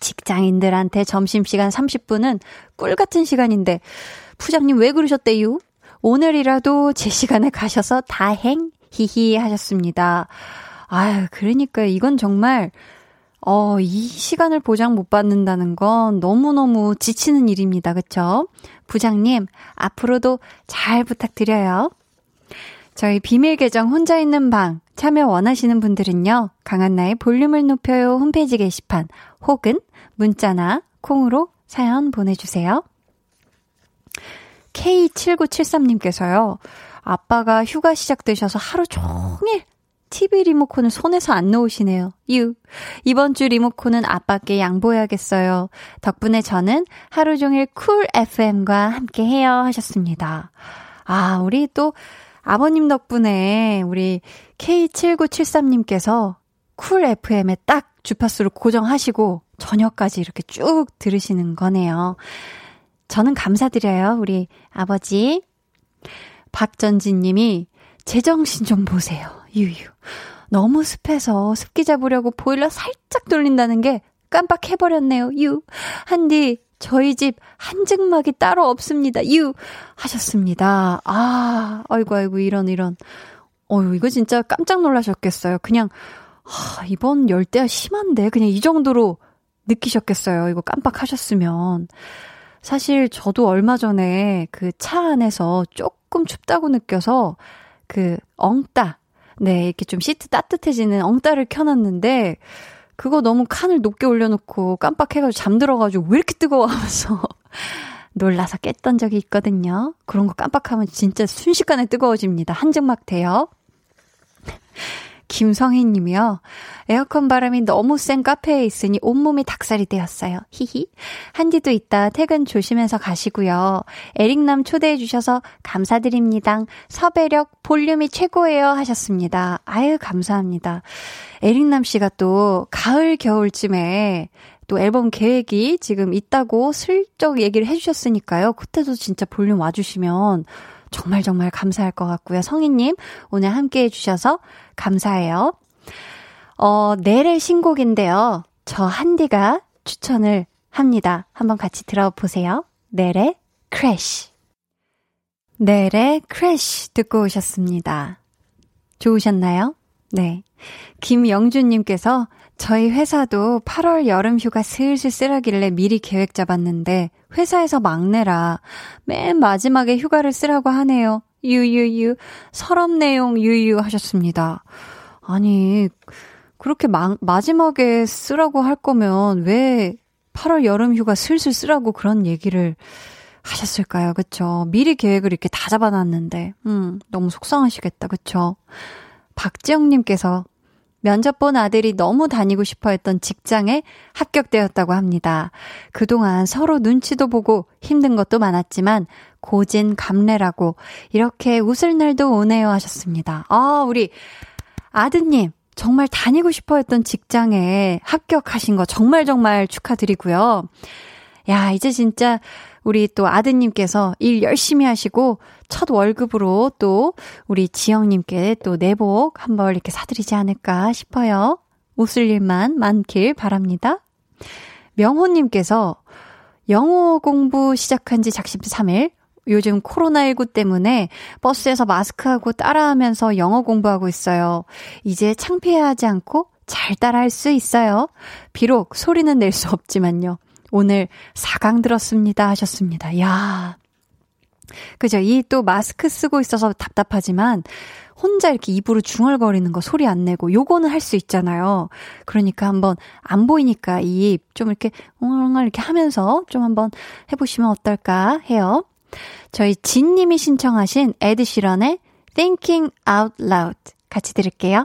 직장인들한테 점심시간 삼십 분은 꿀같은 시간인데 부장님 왜 그러셨대요? 오늘이라도 제 시간에 가셔서 다행 히히 하셨습니다. 아유, 그러니까 이건 정말 어, 이 시간을 보장 못 받는다는 건 너무너무 지치는 일입니다. 그쵸? 부장님, 앞으로도 잘 부탁드려요. 저희 비밀 계정 혼자 있는 방 참여 원하시는 분들은요, 강한나의 볼륨을 높여요 홈페이지 게시판 혹은 문자나 콩으로 사연 보내주세요. 케이 칠구칠삼님께서요. 아빠가 휴가 시작되셔서 하루 종일 티비 리모컨을 손에서 안 놓으시네요. 유. 이번 주 리모컨은 아빠께 양보해야겠어요. 덕분에 저는 하루 종일 쿨 에프엠과 함께 해요 하셨습니다. 아, 우리 또 아버님 덕분에 우리 케이 칠구칠삼님께서 쿨 에프엠에 딱 주파수를 고정하시고 저녁까지 이렇게 쭉 들으시는 거네요. 저는 감사드려요, 우리 아버지. 박전진님이 제정신 좀 보세요. 유유. 너무 습해서 습기 잡으려고 보일러 살짝 돌린다는 게 깜빡해버렸네요. 유. 한디, 저희 집 한증막이 따로 없습니다. 유. 하셨습니다. 아, 아이고, 아이고, 이런, 이런. 어휴, 이거 진짜 깜짝 놀라셨겠어요. 그냥, 아, 이번 열대야 심한데? 그냥 이 정도로 느끼셨겠어요. 이거 깜빡하셨으면. 사실 저도 얼마 전에 그 차 안에서 조금 춥다고 느껴서 그 엉따, 네, 이렇게 좀 시트 따뜻해지는 엉따를 켜놨는데 그거 너무 칸을 높게 올려놓고 깜빡해가지고 잠들어가지고 왜 이렇게 뜨거워 하면서 놀라서 깼던 적이 있거든요. 그런 거 깜빡하면 진짜 순식간에 뜨거워집니다. 한증막 돼요. 김성희님이요. 에어컨 바람이 너무 센 카페에 있으니 온몸이 닭살이 되었어요. 히히. 한디도 이따 퇴근 조심해서 가시고요. 에릭남 초대해 주셔서 감사드립니다. 섭외력 볼륨이 최고예요 하셨습니다. 아유, 감사합니다. 에릭남 씨가 또 가을 겨울쯤에 또 앨범 계획이 지금 있다고 슬쩍 얘기를 해주셨으니까요. 그때도 진짜 볼륨 와주시면 정말 정말 감사할 것 같고요. 성희님, 오늘 함께해 주셔서 감사해요. 어, 내래 신곡인데요. 저 한디가 추천을 합니다. 한번 같이 들어보세요. 넬의 크래쉬. 넬의 크래쉬 듣고 오셨습니다. 좋으셨나요? 네. 김영준님께서 저희 회사도 팔월 여름휴가 슬슬 쓰라길래 미리 계획 잡았는데 회사에서 막내라 맨 마지막에 휴가를 쓰라고 하네요. 유유유 서럽 내용 유유 하셨습니다. 아니 그렇게 마, 마지막에 쓰라고 할 거면 왜 팔월 여름휴가 슬슬 쓰라고 그런 얘기를 하셨을까요? 그쵸? 미리 계획을 이렇게 다 잡아놨는데 음, 너무 속상하시겠다. 그쵸? 박지영님께서 면접 본 아들이 너무 다니고 싶어했던 직장에 합격되었다고 합니다. 그동안 서로 눈치도 보고 힘든 것도 많았지만 고진 감래라고 이렇게 웃을 날도 오네요 하셨습니다. 아, 우리 아드님 정말 다니고 싶어했던 직장에 합격하신 거 정말 정말 축하드리고요. 야, 이제 진짜 우리 또 아드님께서 일 열심히 하시고 첫 월급으로 또 우리 지영님께 또 내복 한벌 이렇게 사드리지 않을까 싶어요. 웃을 일만 많길 바랍니다. 명호님께서 영어 공부 시작한 지 작십삼 일. 요즘 코로나십구 때문에 버스에서 마스크하고 따라하면서 영어 공부하고 있어요. 이제 창피해하지 않고 잘 따라할 수 있어요. 비록 소리는 낼 수 없지만요. 오늘 사 강 들었습니다 하셨습니다. 이야, 그죠? 이 또 마스크 쓰고 있어서 답답하지만 혼자 이렇게 입으로 중얼거리는 거 소리 안 내고 요거는 할 수 있잖아요. 그러니까 한번 안 보이니까 입 좀 이렇게 엉엉 이렇게 하면서 좀 한번 해보시면 어떨까 해요. 저희 진님이 신청하신 에드시런의 Thinking Out Loud 같이 들을게요.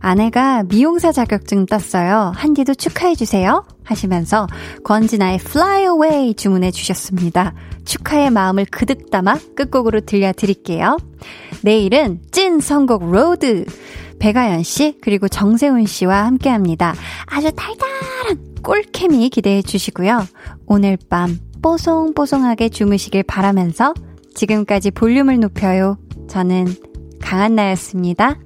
아내가 미용사 자격증 땄어요. 한디도 축하해 주세요 하시면서 권진아의 Fly Away 주문해 주셨습니다. 축하의 마음을 그득 담아 끝곡으로 들려드릴게요. 내일은 찐 선곡 로드 백아연 씨 그리고 정세훈 씨와 함께합니다. 아주 달달한 꿀케미 기대해 주시고요. 오늘 밤 뽀송뽀송하게 주무시길 바라면서 지금까지 볼륨을 높여요. 저는 강한나였습니다.